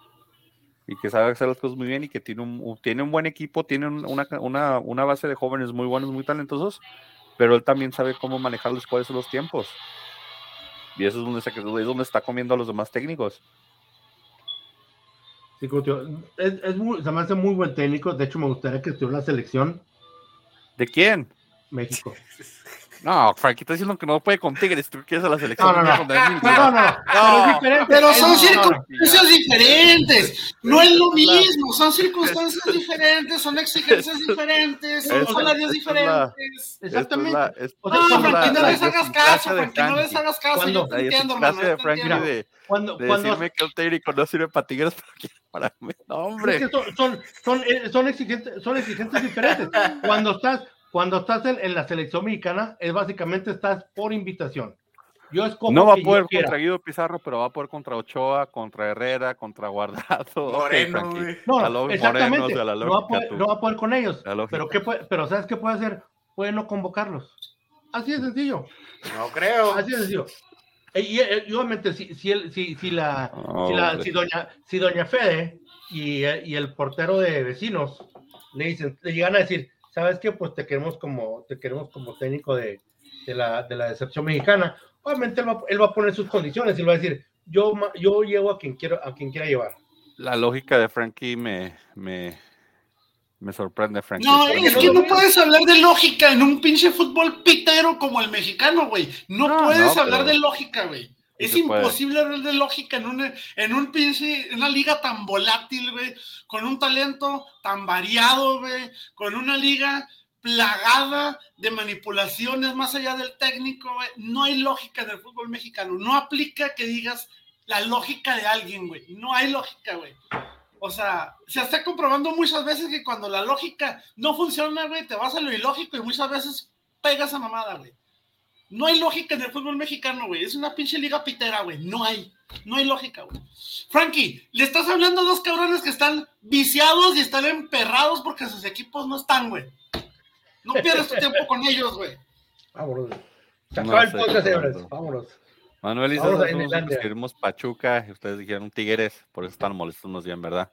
y que sabe hacer las cosas muy bien y que tiene un, tiene un buen equipo, tiene una, una, una base de jóvenes muy buenos, muy talentosos, pero él también sabe cómo manejarlos, cuáles son los tiempos. Y eso es donde, se, es donde está comiendo a los demás técnicos. Sí, es, es muy, se me hace muy buen técnico. De hecho, me gustaría que estuviera en la selección. ¿De quién? México. No, Frankie, está diciendo que no puede con Tigres. Tú quieres a la selección. No, no, no. No, no, no. Pero, pero son circunstancias diferentes. No es lo mismo. Son circunstancias diferentes. Son exigencias diferentes. Son salarios diferentes. Exactamente. No, Frankie, no les hagas caso. Frankie, no les hagas caso. Yo te entiendo, hermano. La clase de Frankie de decirme que el técnico no sirve para Tigres, para mí. No, hombre. Son exigencias diferentes. Cuando estás... Cuando estás en, en la selección mexicana, es básicamente estás por invitación. Yo escojo no va a poder contra Guido Pizarro, pero va a poder contra Ochoa, contra Herrera, contra Guardado. Moreno, okay, no, no, exactamente. Moreno, o sea, la lógica, no, va poder, no va a poder con ellos. Pero, ¿qué puede, pero ¿sabes qué puede hacer? Puede no convocarlos. Así de sencillo. No creo. Así de sencillo. Y, y obviamente, si, si, el, si, si, la, oh, si, la, si, doña, si doña Fede y, y el portero de Vecinos le, dicen, le llegan a decir... ¿Sabes qué? Pues te queremos como, te queremos como técnico de, de, la, de la decepción mexicana. Obviamente él va, él va a poner sus condiciones y va a decir, yo, yo llevo a quien quiero, a quien quiera llevar. La lógica de Frankie me, me, me sorprende, Frankie. No, es que no puedes hablar de lógica en un pinche fútbol pitero como el mexicano, güey. No, no puedes no, hablar pero... de lógica, güey. Es imposible hablar de lógica en una, en un pinche, en una liga tan volátil, güey, con un talento tan variado, güey, con una liga plagada de manipulaciones más allá del técnico, güey. No hay lógica en el fútbol mexicano. No aplica que digas la lógica de alguien, güey. No hay lógica, güey. O sea, se está comprobando muchas veces que cuando la lógica no funciona, güey, te vas a lo ilógico y muchas veces pegas a mamada, güey. No hay lógica en el fútbol mexicano, güey. Es una pinche liga pitera, güey. No hay. No hay lógica, güey. Frankie, le estás hablando a dos cabrones que están viciados y están emperrados porque sus equipos no están, güey. No pierdas tu tiempo con ellos, güey. Vámonos. Chacal, no podcast, señores. Vámonos. Manuel y César, escribimos Pachuca y ustedes dijeron Tigres. Por eso están molestos más bien, ¿verdad?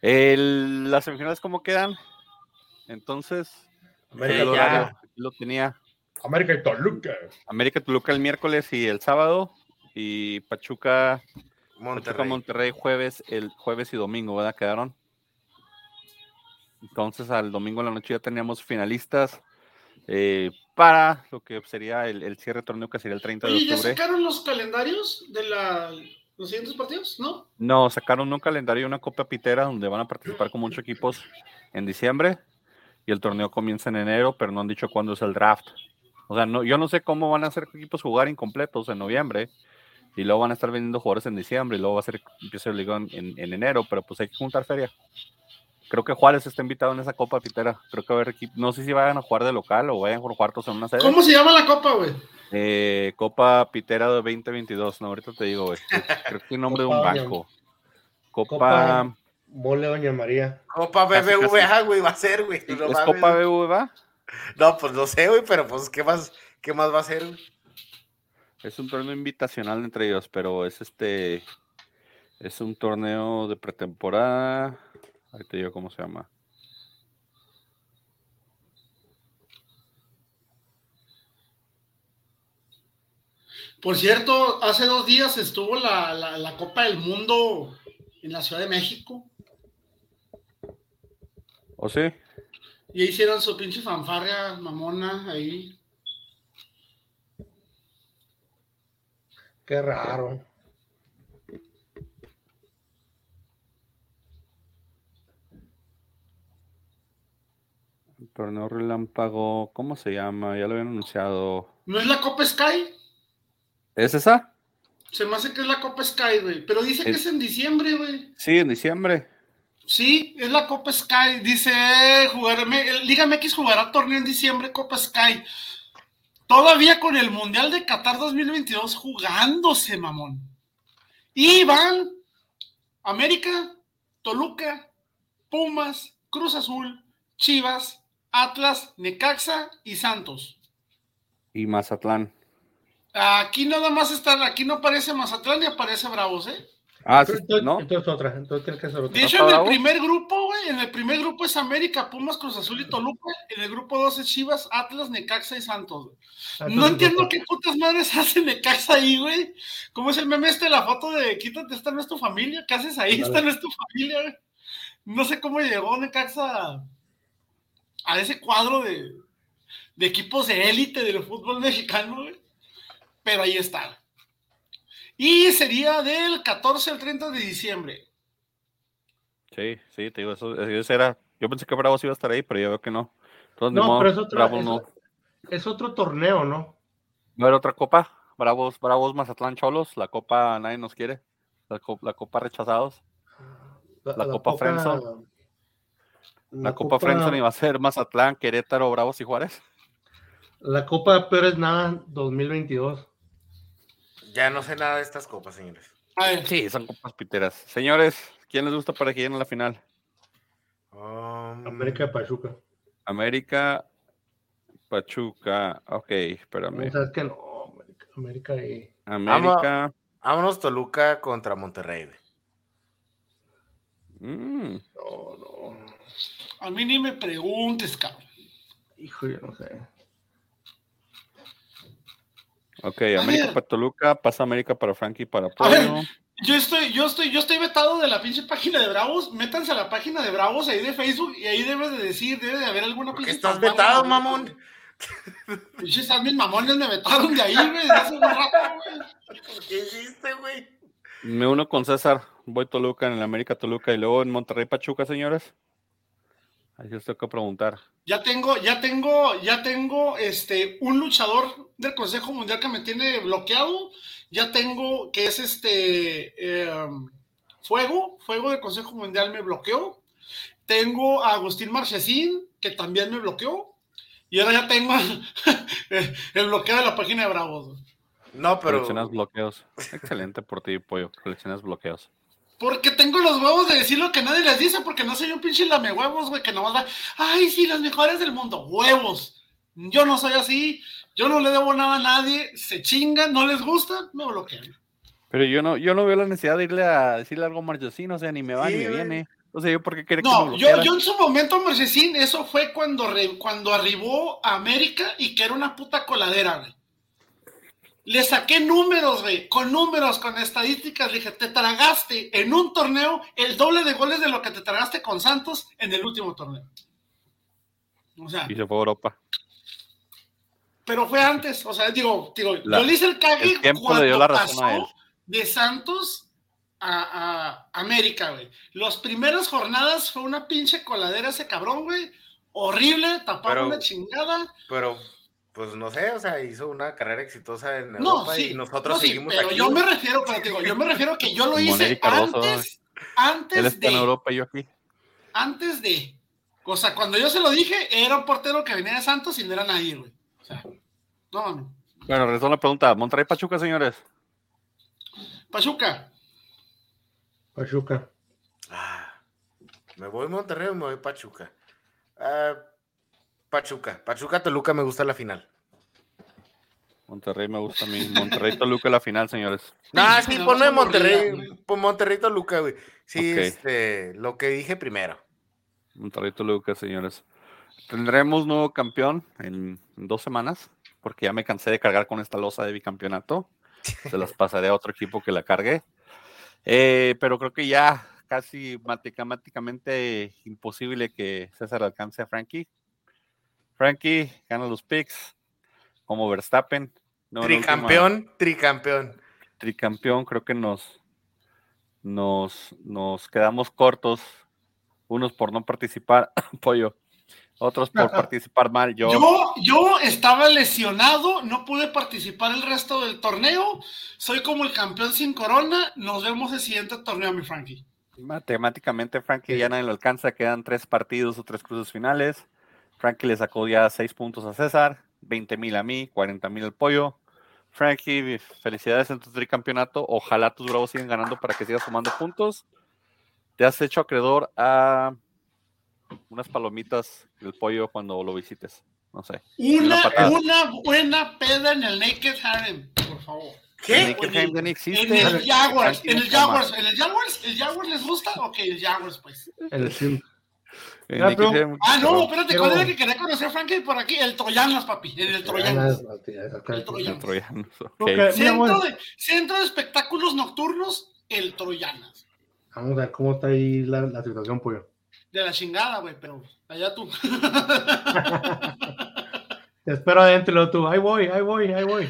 El, ¿Las semifinales cómo quedan? Entonces, América ya lo tenía. América y Toluca. América y Toluca el miércoles y el sábado. Y Pachuca Monterrey, Pachuca, Monterrey jueves, el jueves y domingo, ¿verdad? Quedaron. Entonces al domingo en la noche ya teníamos finalistas eh, para lo que sería el, el cierre de torneo, que sería el treinta de octubre. ¿Y ya sacaron los calendarios de la, los siguientes partidos? ¿No? No, sacaron un calendario y una copa pitera donde van a participar con muchos equipos en diciembre. Y el torneo comienza en enero, pero no han dicho cuándo es el draft. O sea, no, yo no sé cómo van a hacer equipos jugar incompletos en noviembre y luego van a estar vendiendo jugadores en diciembre y luego va a ser, empieza el ligón en, en enero, pero pues hay que juntar feria. Creo que Juárez está invitado en esa copa pitera. Creo que va a haber equipos, no sé si vayan a jugar de local o vayan a jugar cuartos en una sede. ¿Cómo se llama la copa, güey? Eh, Copa Pitera de veinte veintidós. No, ahorita te digo, güey. Creo que es el nombre de un banco. Copa... Mole Doña María. Copa B B V A, güey, va a ser, güey. No, ¿es Copa B B V A? No, pues no sé, güey, pero pues, ¿qué más, qué más va a ser, güey? Es un torneo invitacional entre ellos, pero es este... Es un torneo de pretemporada. Ahí te digo cómo se llama. Por cierto, hace dos días estuvo la, la, la Copa del Mundo en la Ciudad de México. ¿O sí? Y hicieron su pinche fanfarria mamona ahí. Qué raro. El torneo relámpago, ¿cómo se llama? Ya lo habían anunciado. ¿No es la Copa Sky? ¿Es esa? Se me hace que es la Copa Sky, güey. Pero dice es... que es en diciembre, güey. Sí, en diciembre. Sí, es la Copa Sky. Dice, eh, jugar, me, Liga M X jugará torneo en diciembre, Copa Sky. Todavía con el Mundial de Qatar dos mil veintidós jugándose, mamón. Y van América, Toluca, Pumas, Cruz Azul, Chivas, Atlas, Necaxa y Santos. Y Mazatlán. Aquí nada más están, aquí no aparece Mazatlán y aparece Bravos, ¿eh? Ah, sí, ¿no? Entonces otra, entonces tiene que ser otra. De hecho, en el Bravos? primer grupo, güey, en el primer grupo es América, Pumas, Cruz Azul y Toluca. En el grupo dos es Chivas, Atlas, Necaxa y Santos, güey. Ah, no entiendo grupo. Qué putas madres hace Necaxa ahí, güey. ¿Cómo es el meme este de la foto de quítate, esta no es tu familia? ¿Qué haces ahí? Vale. Esta no es tu familia, güey. No sé cómo llegó Necaxa a ese cuadro de, de equipos de élite del fútbol mexicano, güey. Pero ahí está. Y sería del catorce al treinta de diciembre. Sí, sí, te digo, eso, eso era. Yo pensé que Bravos iba a estar ahí, pero yo veo que no. Entonces, no, modo, pero es otro, Bravos es, no. Es otro torneo, ¿no? ¿No era otra copa? Bravos, Bravos, Mazatlán, Cholos, la copa nadie nos quiere, la, co- la copa rechazados, la, la, la copa Frenson. La, la copa, copa Frenson iba a ser Mazatlán, Querétaro, Bravos y Juárez. La copa peor es nada dos mil veintidós. Ya no sé nada de estas copas, señores. Ay, sí, son copas piteras. Señores, ¿quién les gusta para que lleguen a la final? Um, América, Pachuca. América, Pachuca. Ok, espérame. ¿Sabes qué? No, América, América y... América. Vámonos Toluca contra Monterrey. Mm. No, no. A mí ni me preguntes, cabrón. Hijo, yo no sé. Ok, América para Toluca, pasa América para Frankie para Puebla. Yo estoy, yo estoy, yo estoy vetado de la pinche página de Bravos. Métanse a la página de Bravos ahí de Facebook y ahí debes de decir, debe de haber alguna pinche. Estás vetado, mamón. Pinches mis mamones me vetaron de ahí, güey. Hace un rato, güey. ¿Qué hiciste, güey? Me uno con César, voy Toluca en el América Toluca y luego en Monterrey Pachuca, señores. Ahí os tengo que preguntar. Ya tengo, ya tengo, ya tengo este un luchador del Consejo Mundial que me tiene bloqueado. Ya tengo que es este eh, Fuego, Fuego del Consejo Mundial me bloqueó. Tengo a Agustín Marchesín, que también me bloqueó. Y ahora ya tengo el bloqueo de la página de Bravos. No, pero. Coleccionas bloqueos. Excelente por ti, pollo. Coleccionas bloqueos. Porque tengo los huevos de decir lo que nadie les dice, porque no soy un pinche lamehuevos, güey, que nomás va, ay, sí, los mejores del mundo, huevos. Yo no soy así, yo no le debo nada a nadie, se chingan, no les gusta, me bloquean. Pero yo no, yo no veo la necesidad de irle a decirle algo a Marchesín, o sea, ni me va, sí, ni me viene. O sea, yo porque quería que no, me bloqueara. No, yo, yo en su momento, Marchesín, eso fue cuando, re, cuando arribó a América y que era una puta coladera, güey. Le saqué números, güey, con números, con estadísticas, le dije, te tragaste en un torneo el doble de goles de lo que te tragaste con Santos en el último torneo. O sea. Y se fue a Europa. Pero fue antes, o sea, digo, digo, la, yo le hice el cague el cuando la pasó de Santos a, a América, güey. Las primeras jornadas fue una pinche coladera ese cabrón, güey, horrible, taparon una chingada. Pero... Pues no sé, o sea, hizo una carrera exitosa en Europa no, sí, y nosotros no, sí, seguimos pero aquí. Yo me refiero, pero digo, yo me refiero a que yo lo hice Cardoso, antes, antes él está de... en Europa y yo aquí. Antes de... O sea, cuando yo se lo dije, era un portero que venía de Santos y no era nadie, güey. O sea, no, no. Bueno, regresó la pregunta. Monterrey, Pachuca, señores. Pachuca. Pachuca. Ah, ¿Me voy a Monterrey o me voy a Pachuca? Uh, Pachuca. Pachuca-Toluca me gusta la final. Monterrey me gusta a mí. Monterrey-Toluca la final, señores. No, es que ponme Monterrey. Monterrey-Toluca, güey. Sí, okay. este, lo que dije primero. Monterrey-Toluca, señores. Tendremos nuevo campeón en dos semanas, porque ya me cansé de cargar con esta losa de bicampeonato. Se las pasaré a otro equipo que la cargue. Eh, pero creo que ya casi matemáticamente imposible que César alcance a Frankie. Frankie gana los picks como Verstappen. No, tricampeón, última, tricampeón. Tricampeón, creo que nos, nos, nos quedamos cortos. Unos por no participar, pollo. Otros por participar mal. Yo... yo yo estaba lesionado, no pude participar el resto del torneo. Soy como el campeón sin corona. Nos vemos el siguiente torneo, mi Frankie. Matemáticamente, Frankie sí. Ya nadie lo alcanza. Quedan tres partidos o tres cruces finales. Frankie le sacó ya seis puntos a César, veinte mil a mí, cuarenta mil al pollo. Frankie, felicidades en tu tricampeonato. Ojalá tus bravos sigan ganando para que sigas sumando puntos. Te has hecho acreedor a unas palomitas del pollo cuando lo visites, no sé. Una, una, una buena peda en el Naked Harem, por favor. ¿Qué? El Naked en, el, existe. en el Jaguars, en el Jaguars, en el Jaguars, ¿el Jaguars les gusta? Ok, el Jaguars, pues. El, el, el ah, Harem, ah, no, espérate, pero... ¿cuál era que quería conocer, Frankie, por aquí? El Troyanas, papi, en el Troyanas. El Troyanas, okay. Centro de, centro de espectáculos nocturnos, el Troyanas. Vamos a ver cómo está ahí la, la situación, pollo. De la chingada, güey, pero allá tú. Te espero adentro tú. Ahí voy, ahí voy, ahí voy.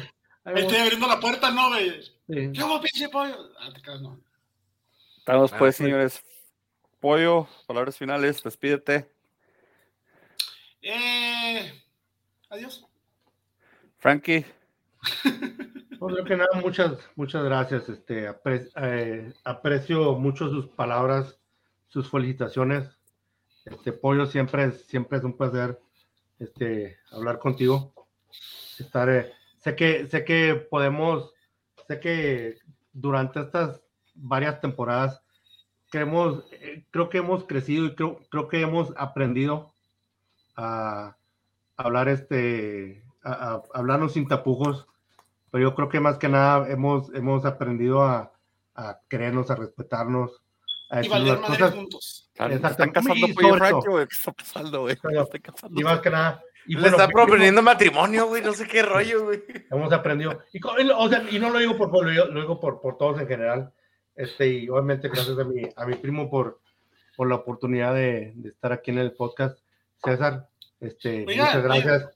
Ahí Estoy voy. abriendo la puerta, ¿no, güey? Sí. ¿Qué hago, pinche pollo? Ah, te quedas, no. Estamos, pues, ah, sí. Señores. Pollo, palabras finales, despídete. Eh, adiós. Frankie. No, creo que nada, muchas, muchas gracias. Este, apre- eh, aprecio mucho sus palabras, sus felicitaciones. Este, pollo, siempre es, siempre es un placer este, hablar contigo. Estar, eh, sé que, sé que podemos, sé que durante estas varias temporadas que hemos, eh, creo que hemos crecido y creo, creo que hemos aprendido a hablar, este, a, a hablarnos sin tapujos, pero yo creo que más que nada hemos, hemos aprendido a, a querernos, a respetarnos, a y valer madre cosas. Juntos. Están casando pollo Frankie, güey. Está pasando, güey. Y más que nada. Y le bueno, está proponiendo matrimonio, güey. No sé qué rollo, güey. Hemos aprendido. Y, o sea, y no lo digo por pollo, lo, lo digo por, por todos en general. Este, y obviamente, gracias a mi, a mi primo por, por la oportunidad de, de estar aquí en el podcast. César, este, oiga, muchas gracias. Oiga.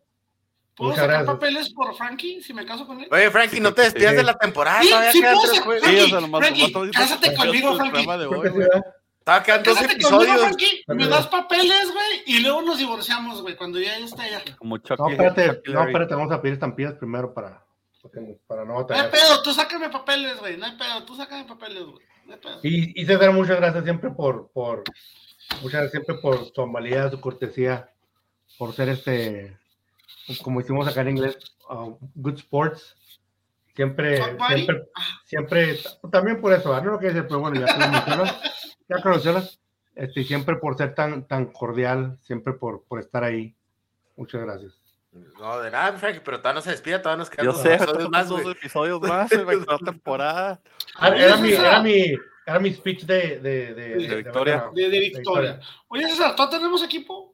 ¿Puedo Muchas sacar gracias. papeles por Frankie si me caso con él? Oye, Frankie, no te despidas sí. de la temporada. Sí, sí, sí puedo ser, Frankie, sí, o sea, nomás, Frankie, nomás, cásate conmigo, Frankie. Estaba quedando dos episodios. Conmigo, Frankie, me das papeles, güey, y luego nos divorciamos, güey, cuando ya está allá. Como Chucky, no, espérate, Chucky no, espérate, vamos a pedir estampillas primero para, para no batallar. No hay pedo, tú sácame papeles, güey, no hay pedo, tú sácame papeles, güey, no hay pedo. Y, y César, muchas gracias siempre por, por, muchas gracias siempre por su amabilidad, su cortesía, por ser este... como decimos acá en inglés, uh, good sports, siempre, siempre, siempre, también por eso, no lo que decir, pero bueno, ya conocerlas, ya conocerlas, este, siempre por ser tan, tan cordial, siempre por, por estar ahí, muchas gracias. No, de nada, Frank, pero todavía no se despide, todavía nos quedan dos episodios más, dos episodios más, se me quedó temporada. Era mi, era mi, era mi speech de, de, de, de, de victoria. De, de victoria. Oye, César, ¿todavía tenemos equipo?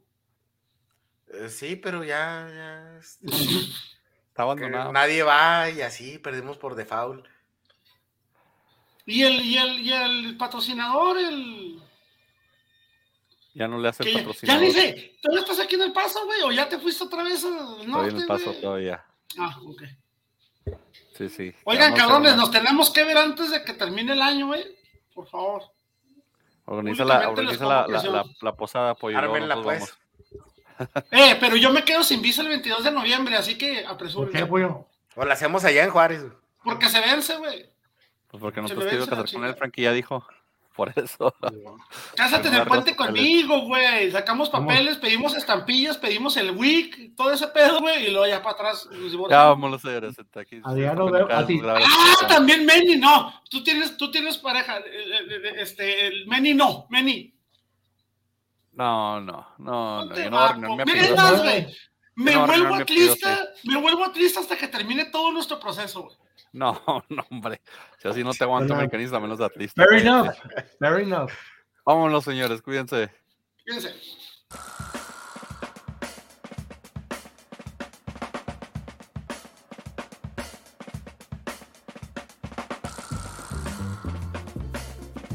Sí, pero ya, ya... está abandonado. Nadie va y así perdimos por default. ¿Y el, y el, y el patrocinador? El... Ya no le hace el patrocinador. Ya, ya dice, ¿tú no estás aquí en El Paso, güey? ¿O ya te fuiste otra vez al norte? Estoy en El Paso wey? todavía. Ah, ok. Sí, sí. Oigan, no cabrones, nos tenemos que ver antes de que termine el año, güey. Por favor. Organiza, la, organiza la, la, la, la posada, pollo. Ármenla, no, pues. Vamos. Eh, pero yo me quedo sin visa el veintidós de noviembre, así que apresúrense. ¿Por qué, pollo? O la hacemos allá en Juárez. Porque se vence, güey. Pues porque no te has querido casar con él, Frankie, ya dijo. Por eso. Cásate en el puente conmigo, güey. Sacamos papeles, pedimos estampillas, pedimos el W I C, todo ese pedo, güey, y luego ya para atrás. Ya vámonos, señores. Ah, también Meni, no. Tú tienes, tú tienes pareja. Este, Meni, no. Meni. No, no, no, no, yo no voy a arruinar mi apellido. Más, güey. Me no vuelvo atlista, me vuelvo atlista hasta que termine todo nuestro proceso, güey. No, no, hombre. Si así no te aguanto americanista, menos atlista. Fair enough, fair enough. Vámonos, señores, cuídense. Cuídense.